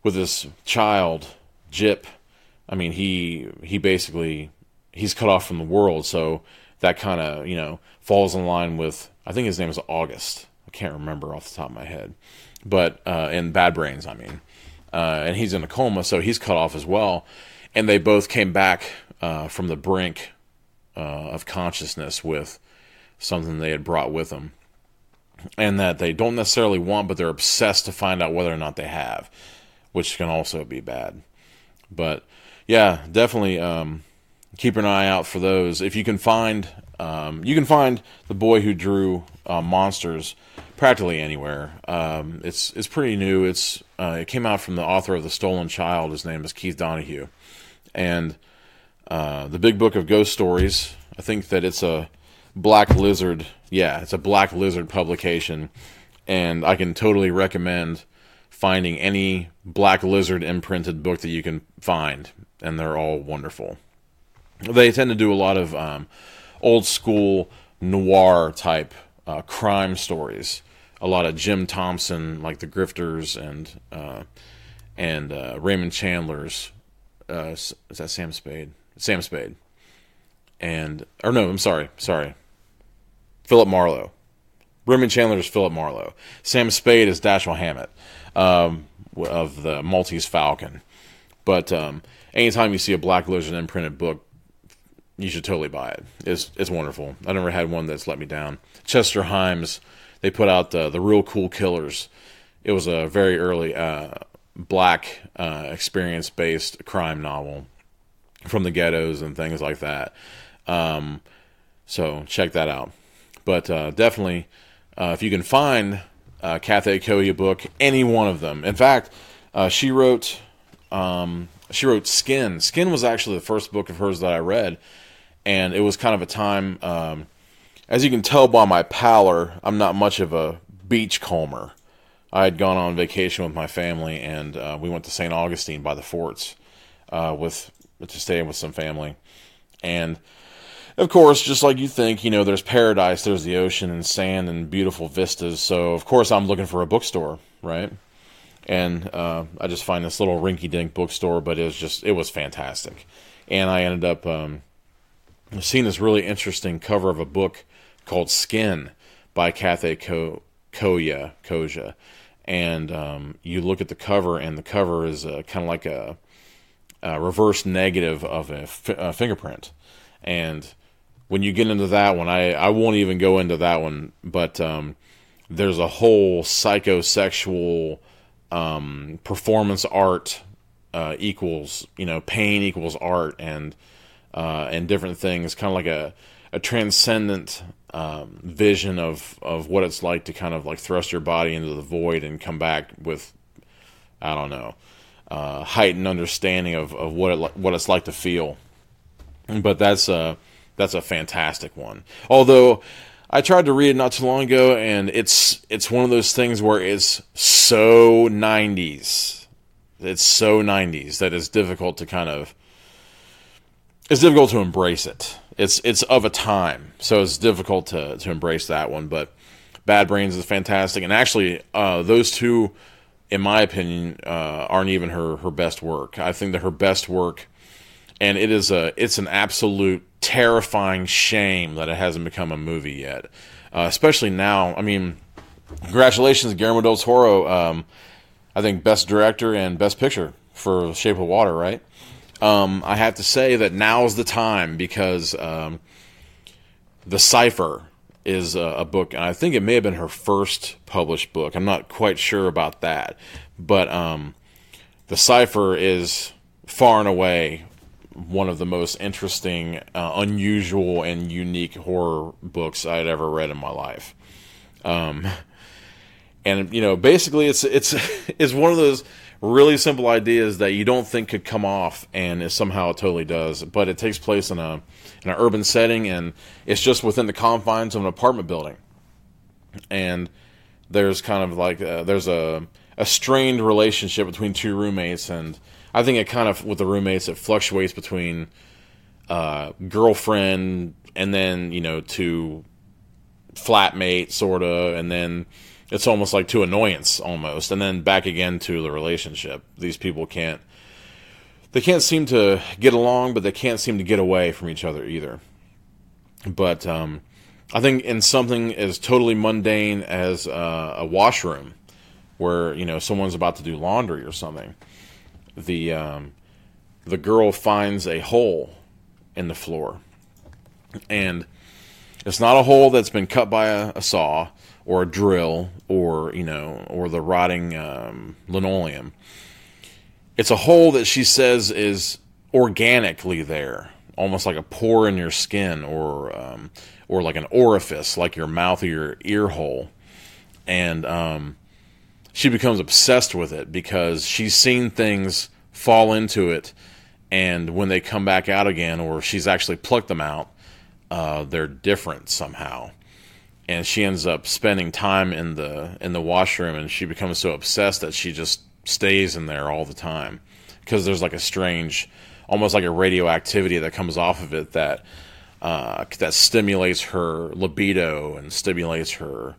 with this child, Jip, I mean, he he basically, he's cut off from the world, so that kind of, you know, falls in line with, I think his name is August. I can't remember off the top of my head. But, uh, in Bad Brains, I mean. Uh, and he's in a coma, so he's cut off as well. And they both came back uh, from the brink uh, of consciousness with something they had brought with them. And that they don't necessarily want, but they're obsessed to find out whether or not they have, which can also be bad. But yeah, definitely um, keep an eye out for those. If you can find, um, you can find The Boy Who Drew uh, Monsters practically anywhere. Um, it's it's pretty new. It's uh, it came out from the author of The Stolen Child. His name is Keith Donahue, and uh, The Big Book of Ghost Stories. I think that it's a Black Lizard. Yeah, it's a Black Lizard publication, and I can totally recommend finding any Black Lizard imprinted book that you can find, and they're all wonderful. They tend to do a lot of um, old school noir type uh, crime stories, a lot of Jim Thompson, like The Grifters, and uh, and uh, Raymond Chandler's. Uh, is that Sam Spade? Sam Spade, and or no, I'm sorry, sorry. Philip Marlowe. Raymond Chandler is Philip Marlowe. Sam Spade is Dashiell Hammett um, of the Maltese Falcon. But um, anytime you see a Black Lizard imprinted book, you should totally buy it. It's it's wonderful. I never had one that's let me down. Chester Himes, they put out the, the Real Cool Killers. It was a very early uh, black uh, experience-based crime novel from the ghettos and things like that. Um, so check that out. But uh, definitely, uh, if you can find uh, Kathe Koja book, any one of them. In fact, uh, she wrote um, she wrote Skin. Skin was actually the first book of hers that I read, and it was kind of a time. Um, as you can tell by my pallor, I'm not much of a beachcomber. I had gone on vacation with my family, and uh, we went to Saint Augustine by the forts uh, with to stay with some family, and. Of course, just like you think, you know, there's paradise, there's the ocean and sand and beautiful vistas. So, of course, I'm looking for a bookstore, right? And uh, I just find this little rinky-dink bookstore, but it was just, it was fantastic. And I ended up um, seeing this really interesting cover of a book called Skin by Kathe Ko- Koja, Koja. And um, you look at the cover, and the cover is uh, kind of like a, a reverse negative of a, f- a fingerprint. And when you get into that one, I, I won't even go into that one, but um, there's a whole psychosexual um, performance art uh, equals, you know, pain equals art and uh, and different things, kind of like a, a transcendent um, vision of, of what it's like to kind of like thrust your body into the void and come back with, I don't know, uh, heightened understanding of, of what it, what it's like to feel. But that's a, that's a fantastic one. Although, I tried to read it not too long ago, and it's it's one of those things where it's so nineties. It's so nineties that it's difficult to kind of... It's difficult to embrace it. It's it's of a time, so it's difficult to, to embrace that one. But Bad Brains is fantastic. And actually, uh, those two, in my opinion, uh, aren't even her, her best work. I think that her best work... And it is a, it's an absolute terrifying shame that it hasn't become a movie yet. Uh, especially now. I mean, congratulations, Guillermo del Toro. Um, I think Best Director and Best Picture for Shape of Water, right? Um, I have to say that now's the time because um, The Cipher is a, a book. And I think it may have been her first published book. I'm not quite sure about that. But um, The Cipher is far and away... one of the most interesting, uh, unusual, and unique horror books I'd ever read in my life. Um, and, you know, basically it's it's it's one of those really simple ideas that you don't think could come off, and it somehow it totally does. But it takes place in a in an urban setting, and it's just within the confines of an apartment building. And there's kind of like, uh, there's a, a strained relationship between two roommates, and I think it kind of, with the roommates, it fluctuates between uh, girlfriend and then, you know, to flatmate, sort of, and then it's almost like to annoyance almost, and then back again to the relationship. These people can't, they can't seem to get along, but they can't seem to get away from each other either. But um, I think in something as totally mundane as uh, a washroom, where, you know, someone's about to do laundry or something, the um, the girl finds a hole in the floor, and it's not a hole that's been cut by a, a saw or a drill or, you know, or the rotting um, linoleum. It's a hole that she says is organically there, almost like a pore in your skin, or um, or like an orifice, like your mouth or your ear hole. And um, she becomes obsessed with it because she's seen things fall into it, and when they come back out again, or she's actually plucked them out, uh, they're different somehow. And she ends up spending time in the in the washroom, and she becomes so obsessed that she just stays in there all the time, because there's like a strange, almost like a radioactivity that comes off of it that uh, that stimulates her libido and stimulates her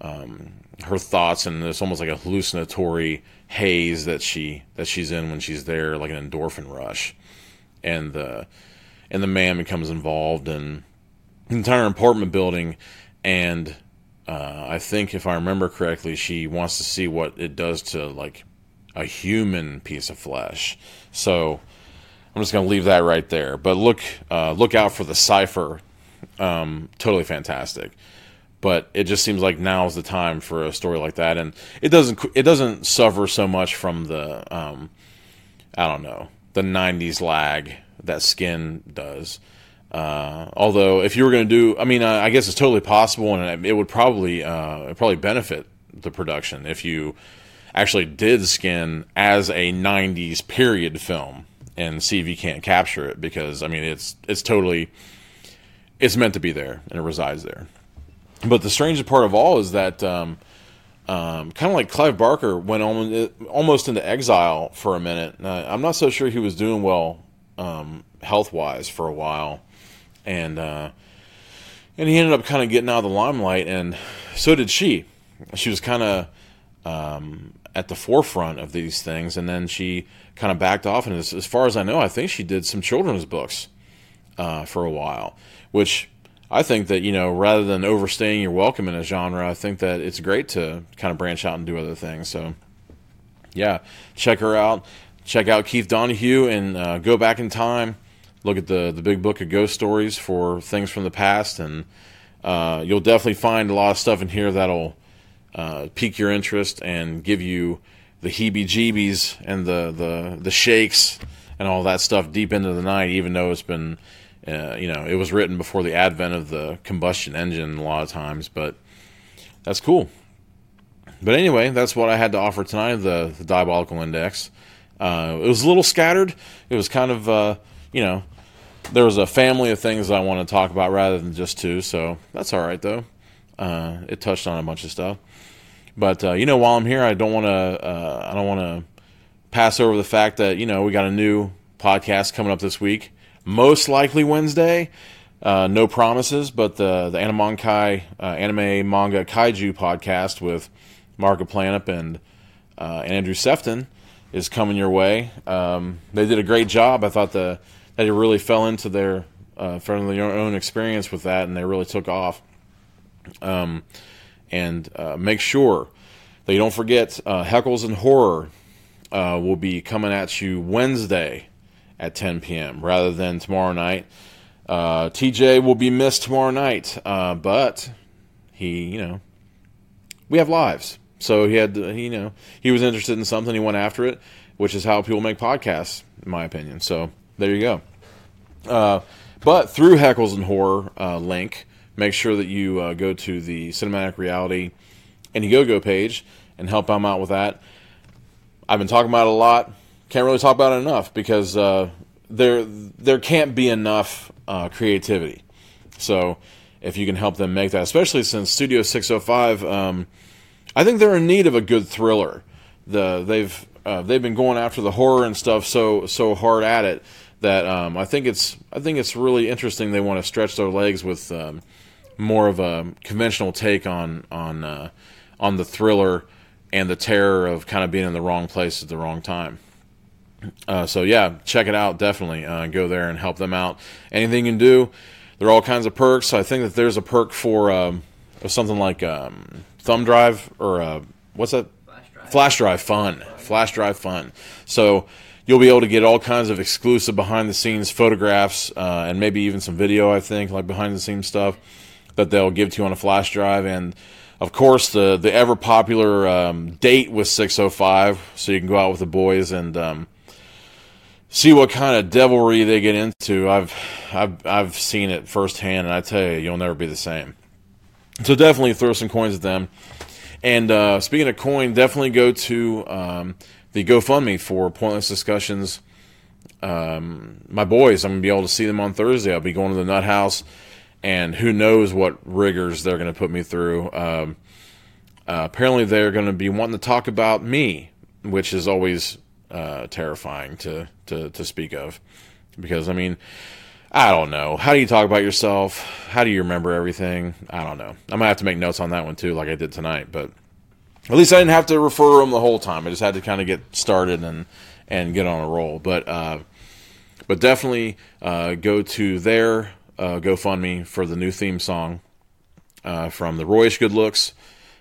um, her thoughts, and it's almost like a hallucinatory haze that she that she's in when she's there, like an endorphin rush. And the and the man becomes involved in the entire apartment building, and uh, I think if I remember correctly, she wants to see what it does to like a human piece of flesh. So I'm just going to leave that right there. But look, uh, look out for the cipher. Um, totally fantastic. But it just seems like now is the time for a story like that, and it doesn't it doesn't suffer so much from the um, I don't know, the nineties lag that Skin does. Uh, although if you were going to do, I mean, uh, I guess it's totally possible, and it would probably uh, it'd probably benefit the production if you actually did Skin as a nineties period film and see if you can't capture it, because I mean it's it's totally it's meant to be there, and it resides there. But the strangest part of all is that um, um, kind of like Clive Barker went almost into exile for a minute. Uh, I'm not so sure he was doing well um, health wise for a while, and uh, and he ended up kind of getting out of the limelight, and so did she. She was kind of um, at the forefront of these things, and then she kind of backed off. And as, as far as I know, I think she did some children's books uh, for a while, which I think that, you know, rather than overstaying your welcome in a genre, I think that it's great to kind of branch out and do other things. So, yeah, check her out. Check out Keith Donahue, and uh, go back in time. Look at the the big book of ghost stories for things from the past, and uh, you'll definitely find a lot of stuff in here that'll uh, pique your interest and give you the heebie-jeebies and the, the, the shakes and all that stuff deep into the night, even though it's been... Uh, you know, it was written before the advent of the combustion engine a lot of times, but that's cool. But anyway, that's what I had to offer tonight, the, the Diabolical Index. Uh, it was a little scattered. It was kind of, uh, you know, there was a family of things that I want to talk about rather than just two, so that's all right, though. Uh, it touched on a bunch of stuff. But, uh, you know, while I'm here, I don't want to uh, I don't want to pass over the fact that, you know, we got a new podcast coming up this week. Most likely Wednesday, uh, no promises, but the the Animankai uh, anime manga kaiju podcast with Marga Planup and uh, Andrew Sefton is coming your way. Um, they did a great job. I thought the they really fell into their uh, from their own experience with that, and they really took off. Um, and uh, make sure that you don't forget uh, Heckles and Horror uh, will be coming at you Wednesday at ten p.m. rather than tomorrow night. Uh, T J will be missed tomorrow night, uh, but he, you know, we have lives. So he had, to, you know, he was interested in something. He went after it, which is how people make podcasts, in my opinion. So there you go. Uh, but through Heckles and Horror uh, link, make sure that you uh, go to the Cinematic Reality Indiegogo page and help them out with that. I've been talking about it a lot. Can't really talk about it enough, because uh, there there can't be enough uh, creativity. So if you can help them make that, especially since Studio six oh five, um, I think they're in need of a good thriller. The they've uh, they've been going after the horror and stuff so so hard at it that um, I think it's I think it's really interesting. They want to stretch their legs with um, more of a conventional take on on uh, on the thriller and the terror of kind of being in the wrong place at the wrong time. Uh, so yeah, check it out. Definitely uh, go there and help them out. Anything you can do. There are all kinds of perks. I think that there's a perk for um, something like um, thumb drive or uh, what's that? Flash drive. Flash drive fun. Flash drive fun. So you'll be able to get all kinds of exclusive behind the scenes photographs uh, and maybe even some video, I think, like behind the scenes stuff that they'll give to you on a flash drive. And of course, the the ever popular um, date with six oh five, so you can go out with the boys and um, see what kind of devilry they get into. I've I've I've seen it firsthand, and I tell you, you'll never be the same. So definitely throw some coins at them. And uh, speaking of coin, definitely go to um, the GoFundMe for Pointless Discussions. Um, my boys, I'm going to be able to see them on Thursday. I'll be going to the Nut House, and who knows what rigors they're going to put me through. Um, uh, apparently they're going to be wanting to talk about me, which is always uh, terrifying to, to, to speak of. Because, I mean, I don't know. How do you talk about yourself? How do you remember everything? I don't know. I'm going to have to make notes on that one, too, like I did tonight, but at least I didn't have to refer them the whole time. I just had to kind of get started and, and get on a roll. But uh, but definitely uh, go to their uh, GoFundMe for the new theme song uh, from the Royish Good Looks.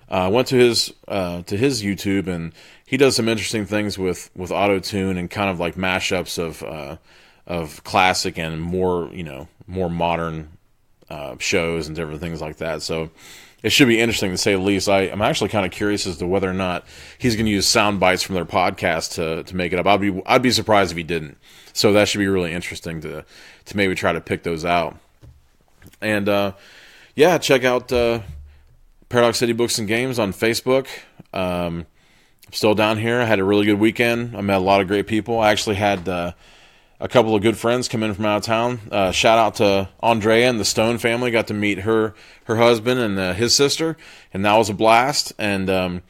I uh, went to his uh, to his YouTube, and he does some interesting things with, with auto-tune and kind of like mashups of uh, of classic and more, you know, more modern uh, shows and different things like that. So it should be interesting, to say the least. I, I'm actually kind of curious as to whether or not he's going to use sound bites from their podcast to, to make it up. I'd be I'd be surprised if he didn't. So that should be really interesting to to maybe try to pick those out. And uh, yeah, check out uh, Paradox City Books and Games on Facebook. Um, I'm still down here. I had a really good weekend. I met a lot of great people. I actually had uh, a couple of good friends come in from out of town. Uh, shout out to Andrea and the Stone family. Got to meet her, her husband and uh, his sister, and that was a blast. And um,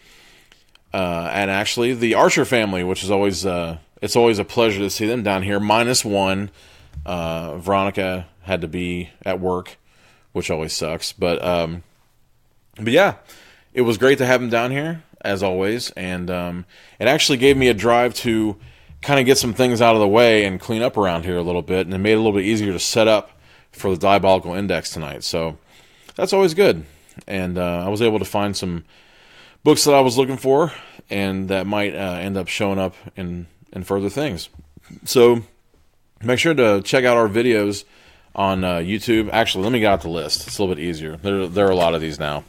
uh, and actually the Archer family, which is always uh, it's always a pleasure to see them down here. Minus one, uh, Veronica had to be at work, which always sucks. But um, but yeah, it was great to have them down here as always, and um, it actually gave me a drive to kind of get some things out of the way and clean up around here a little bit, and it made it a little bit easier to set up for the Diabolical Index tonight. So that's always good. And uh, I was able to find some books that I was looking for, and that might uh, end up showing up in, in further things. So make sure to check out our videos on uh, YouTube. Actually, let me get out the list. It's a little bit easier. There, there are a lot of these now,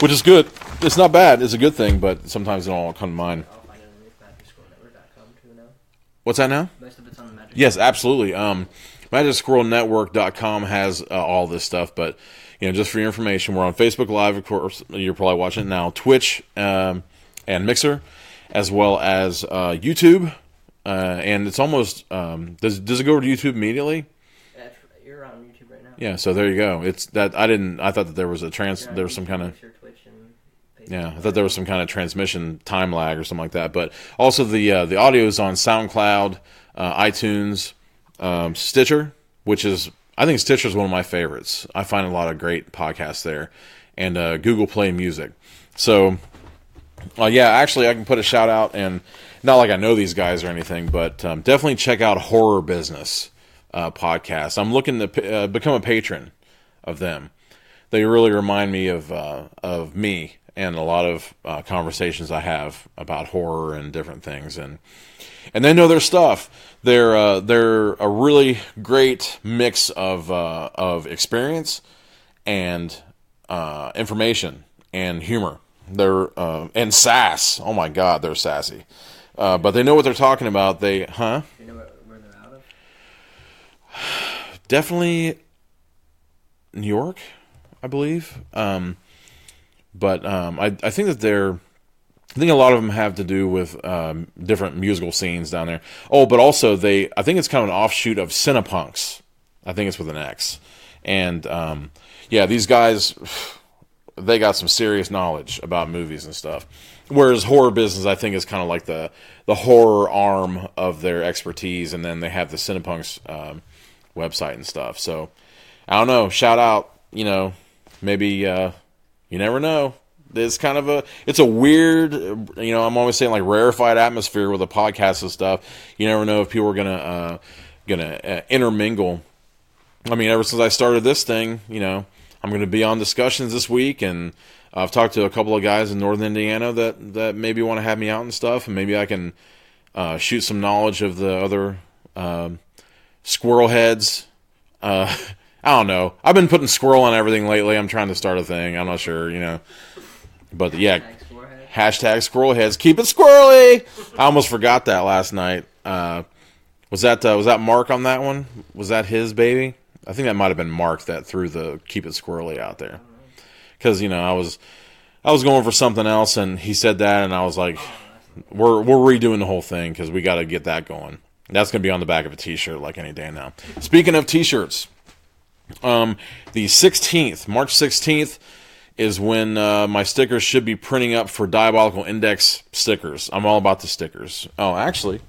which is good. It's not bad. It's a good thing, but sometimes it don't all come to mind. What's that now? Most of it's on the Magic. Yes, absolutely. Um, Magic Squirrel Network dot com has uh, all this stuff, but you know, just for your information, we're on Facebook Live, of course. You're probably watching it now. Twitch um, and Mixer, as well as uh, YouTube, uh, and it's almost um, does does it go over to YouTube immediately? Yeah, you're on YouTube right now. Yeah, so there you go. It's that I didn't. I thought that there was a trans. There was some kind of. Yeah, I thought there was some kind of transmission time lag or something like that. But also the uh, the audio is on SoundCloud, uh, iTunes, um, Stitcher, which is, I think Stitcher is one of my favorites. I find a lot of great podcasts there. And uh, Google Play Music. So, uh, yeah, actually I can put a shout out, and not like I know these guys or anything, but um, definitely check out Horror Business uh, podcast. I'm looking to uh, become a patron of them. They really remind me of uh, of me. And a lot of uh, conversations I have about horror and different things, and and they know their stuff. They're uh, they're a really great mix of uh, of experience and uh, information and humor. They're uh, and sass. Oh my God, they're sassy. Uh, but they know what they're talking about. They huh? Do you know where they're out of? Definitely New York, I believe. Um, But um, I, I think that they're, I think a lot of them have to do with um, different musical scenes down there. Oh, but also they, I think it's kind of an offshoot of Cinepunks. I think it's with an X. And um, yeah, these guys, they got some serious knowledge about movies and stuff. Whereas Horror Business, I think, is kind of like the the horror arm of their expertise. And then they have the Cinepunks um, website and stuff. So I don't know. Shout out, you know, maybe. Uh, You never know. there's kind of a, it's a weird, you know, I'm always saying like rarefied atmosphere with a podcast and stuff. You never know if people are going to, uh, going to uh, intermingle. I mean, ever since I started this thing, you know, I'm going to be on Discussions this week, and I've talked to a couple of guys in northern Indiana that, that maybe want to have me out and stuff, and maybe I can uh, shoot some knowledge of the other um, squirrel heads. Uh, I don't know. I've been putting squirrel on everything lately. I'm trying to start a thing. I'm not sure, you know. But, yeah, hashtag squirrel heads. Keep it squirrely! I almost forgot that last night. Uh, was that uh, was that Mark on that one? Was that his baby? I think that might have been Mark that threw the keep it squirrely out there. Because, you know, I was I was going for something else, and he said that, and I was like, we're we're redoing the whole thing because we got to get that going. That's going to be on the back of a T-shirt like any day now. Speaking of T-shirts, um, the sixteenth, March sixteenth, is when uh, my stickers should be printing up for Diabolical Index stickers. I'm all about the stickers. Oh, actually,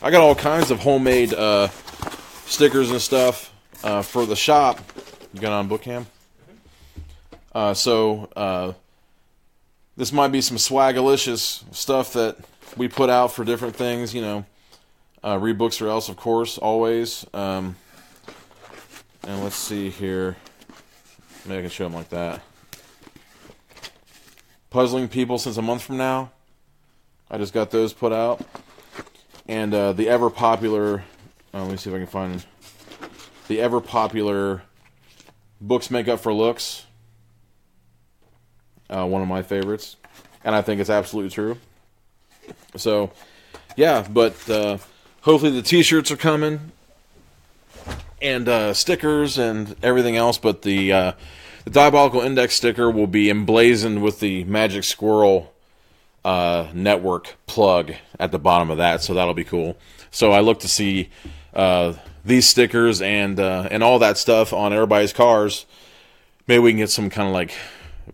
I got all kinds of homemade uh, stickers and stuff uh, for the shop. You got on Bookcam? Uh, so, uh, this might be some swagalicious stuff that we put out for different things, you know. Uh, read books or else, of course, always. Um, and let's see here. Maybe I can show them like that. Puzzling People Since a Month From Now. I just got those put out. And uh, the ever-popular... Uh, let me see if I can find... The ever-popular Books Make Up for Looks. Uh, one of my favorites. And I think it's absolutely true. So, yeah, but uh, hopefully the T-shirts are coming, and uh, stickers and everything else, but the, uh, the Diabolical Index sticker will be emblazoned with the Magic Squirrel uh, Network plug at the bottom of that, so that'll be cool. So I look to see uh, these stickers and uh, and all that stuff on everybody's cars. Maybe we can get some kind of like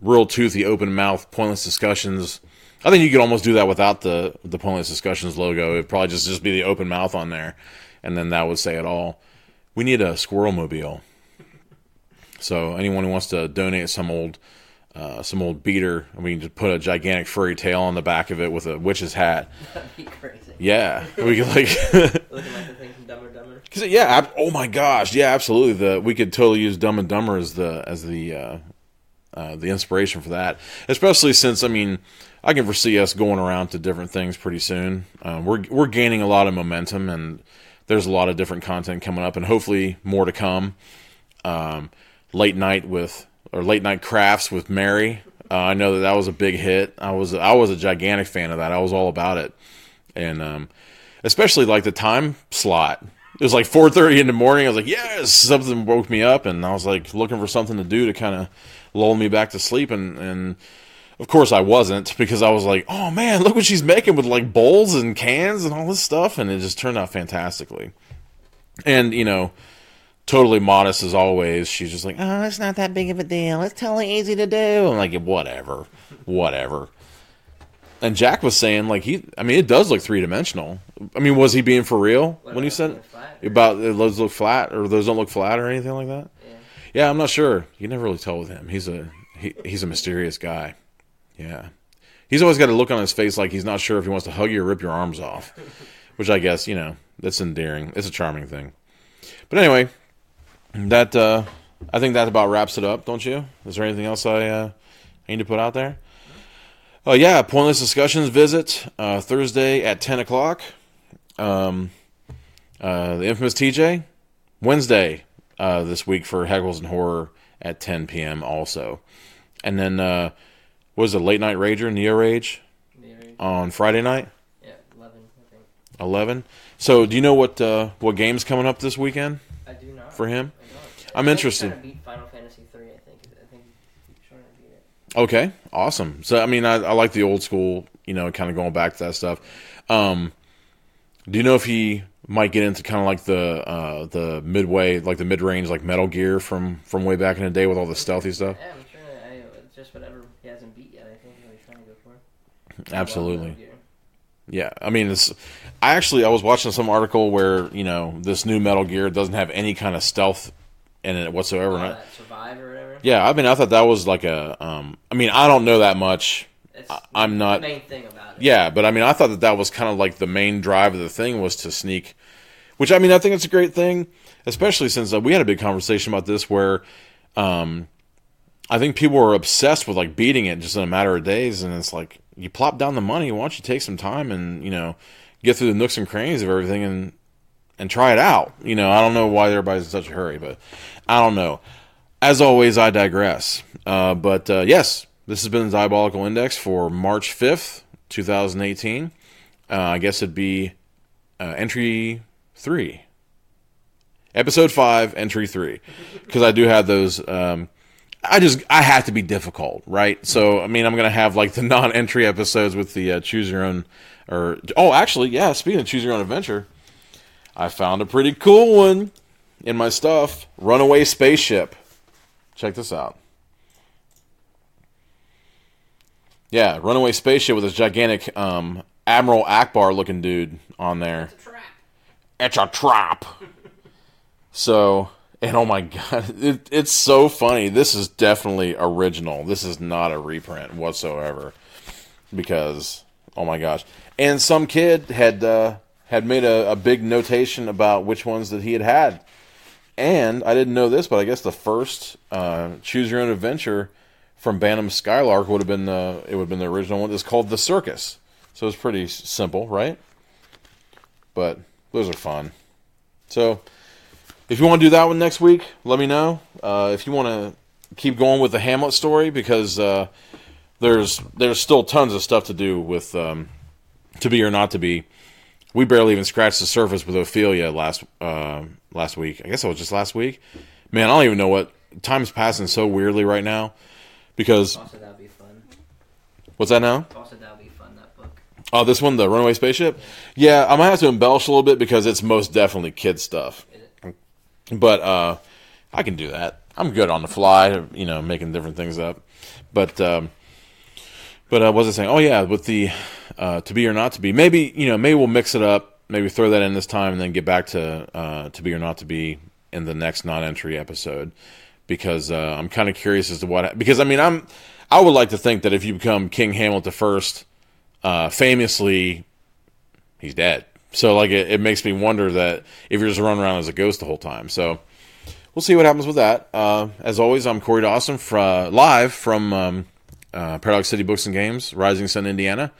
real toothy, open-mouth, Pointless Discussions. I think you could almost do that without the, the Pointless Discussions logo. It would probably just, just be the open mouth on there, and then that would say it all. We need a squirrel-mobile. So anyone who wants to donate some old uh, some old beater, we can just put a gigantic furry tail on the back of it with a witch's hat. That'd be crazy. Yeah. We could like... Looking like the thing from Dumb and Dumber. Yeah, oh my gosh, yeah, absolutely. The, we could totally use Dumb and Dumber as the, as the, uh, uh, the inspiration for that. Especially since, I mean... I can foresee us going around to different things pretty soon. Uh, we're we're gaining a lot of momentum, and there's a lot of different content coming up, and hopefully more to come. Um, late night with or late night crafts with Mary. Uh, I know that that was a big hit. I was I was a gigantic fan of that. I was all about it, and um, especially like the time slot. It was like four thirty in the morning. I was like, yes, something woke me up, and I was like looking for something to do to kind of lull me back to sleep, and and. Of course I wasn't, because I was like, oh man, look what she's making with like bowls and cans and all this stuff, and it just turned out fantastically. And, you know, totally modest as always, she's just like, oh, it's not that big of a deal, it's totally easy to do. I'm like, whatever, whatever. And Jack was saying, like, he, I mean, it does look three-dimensional. I mean, was he being for real what when he said it? About those look flat, or those don't look flat, or anything like that? Yeah, yeah, I'm not sure. You never really tell with him. He's a, he, he's a mysterious guy. Yeah. He's always got a look on his face like he's not sure if he wants to hug you or rip your arms off. Which I guess, you know, that's endearing. It's a charming thing. But anyway, that uh, I think that about wraps it up, don't you? Is there anything else I, uh, I need to put out there? Oh, uh, yeah, Pointless Discussions visit uh, Thursday at ten o'clock. Um, uh, the infamous T J. Wednesday uh, this week for Heckles and Horror at ten p.m. also. And then... Uh, was it Late Night Rager, Neo Rage, Neo Rage, on Friday night? Yeah, eleven, I think. Eleven. So, do you know what uh, what game's coming up this weekend? I do not. For him, I don't. I'm I think interested. He's trying to beat Final Fantasy three, I think. I think he's trying to beat it. Okay, awesome. So, I mean, I, I like the old school, you know, kind of going back to that stuff. Um, do you know if he might get into kind of like the uh, the midway, like the mid range, like Metal Gear from from way back in the day with all the stealthy stuff? Yeah, I'm sure. I, just whatever. Absolutely. Yeah, I mean, it's, I actually I was watching some article where, you know, this new Metal Gear doesn't have any kind of stealth in it whatsoever. Uh, survive or whatever. Yeah, I mean, I thought that was like a. Um, I mean, I don't know that much. That's I, I'm not the main thing about it. Yeah, but I mean, I thought that that was kind of like the main drive of the thing was to sneak, which I mean, I think it's a great thing, especially since uh, we had a big conversation about this where. Um, I think people were obsessed with like beating it just in a matter of days, and it's like you plop down the money. Why don't you take some time and you know get through the nooks and crannies of everything and and try it out? You know, I don't know why everybody's in such a hurry, but I don't know. As always, I digress. Uh, but uh, yes, this has been the Diabolical Index for March fifth, twenty eighteen. Uh, I guess it'd be uh, entry three, episode five, entry three, because I do have those. Um, I just, I have to be difficult, right? So, I mean, I'm going to have, like, the non-entry episodes with the uh, Choose Your Own, or, oh, actually, yeah, speaking of Choose Your Own Adventure, I found a pretty cool one in my stuff, Runaway Spaceship. Check this out. Yeah, Runaway Spaceship with this gigantic um, Admiral Akbar-looking dude on there. It's a trap. It's a trap. So... And oh my god, it, it's so funny. This is definitely original. This is not a reprint whatsoever. Because, oh my gosh. And some kid had uh, had made a, a big notation about which ones that he had had. And I didn't know this, but I guess the first uh, Choose Your Own Adventure from Bantam Skylark would have been the, it would have been the original one. It's called The Circus. So it's pretty simple, right? But those are fun. So... If you want to do that one next week, let me know. Uh, if you want to keep going with the Hamlet story, because uh, there's there's still tons of stuff to do with um, To Be or Not to Be. We barely even scratched the surface with Ophelia last uh, last week. I guess it was just last week. Man, I don't even know what... Time's passing so weirdly right now, because... Also, that'd be fun. What's that now? Also, that'd be fun, that book. Oh, this one, The Runaway Spaceship? Yeah, I might have to embellish a little bit, because it's most definitely kid stuff. But uh, I can do that. I'm good on the fly, you know, making different things up. But um, but I wasn't saying, oh yeah, with the uh, To Be or Not to Be. Maybe you know, maybe we'll mix it up. Maybe throw that in this time, and then get back to uh, To Be or Not to Be in the next non-entry episode. Because uh, I'm kind of curious as to what. I, because I mean, I'm I would like to think that if you become King Hamlet the First, uh, famously, he's dead. So, like, it, it makes me wonder that if you're just running around as a ghost the whole time. So, we'll see what happens with that. Uh, as always, I'm Corey Dawson, fr- uh, live from um, uh, Paradox City Books and Games, Rising Sun, Indiana.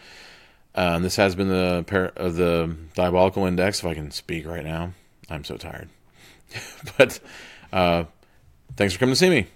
Uh, and this has been the par- uh, the Diabolical Index, if I can speak right now. I'm so tired. But, uh, thanks for coming to see me.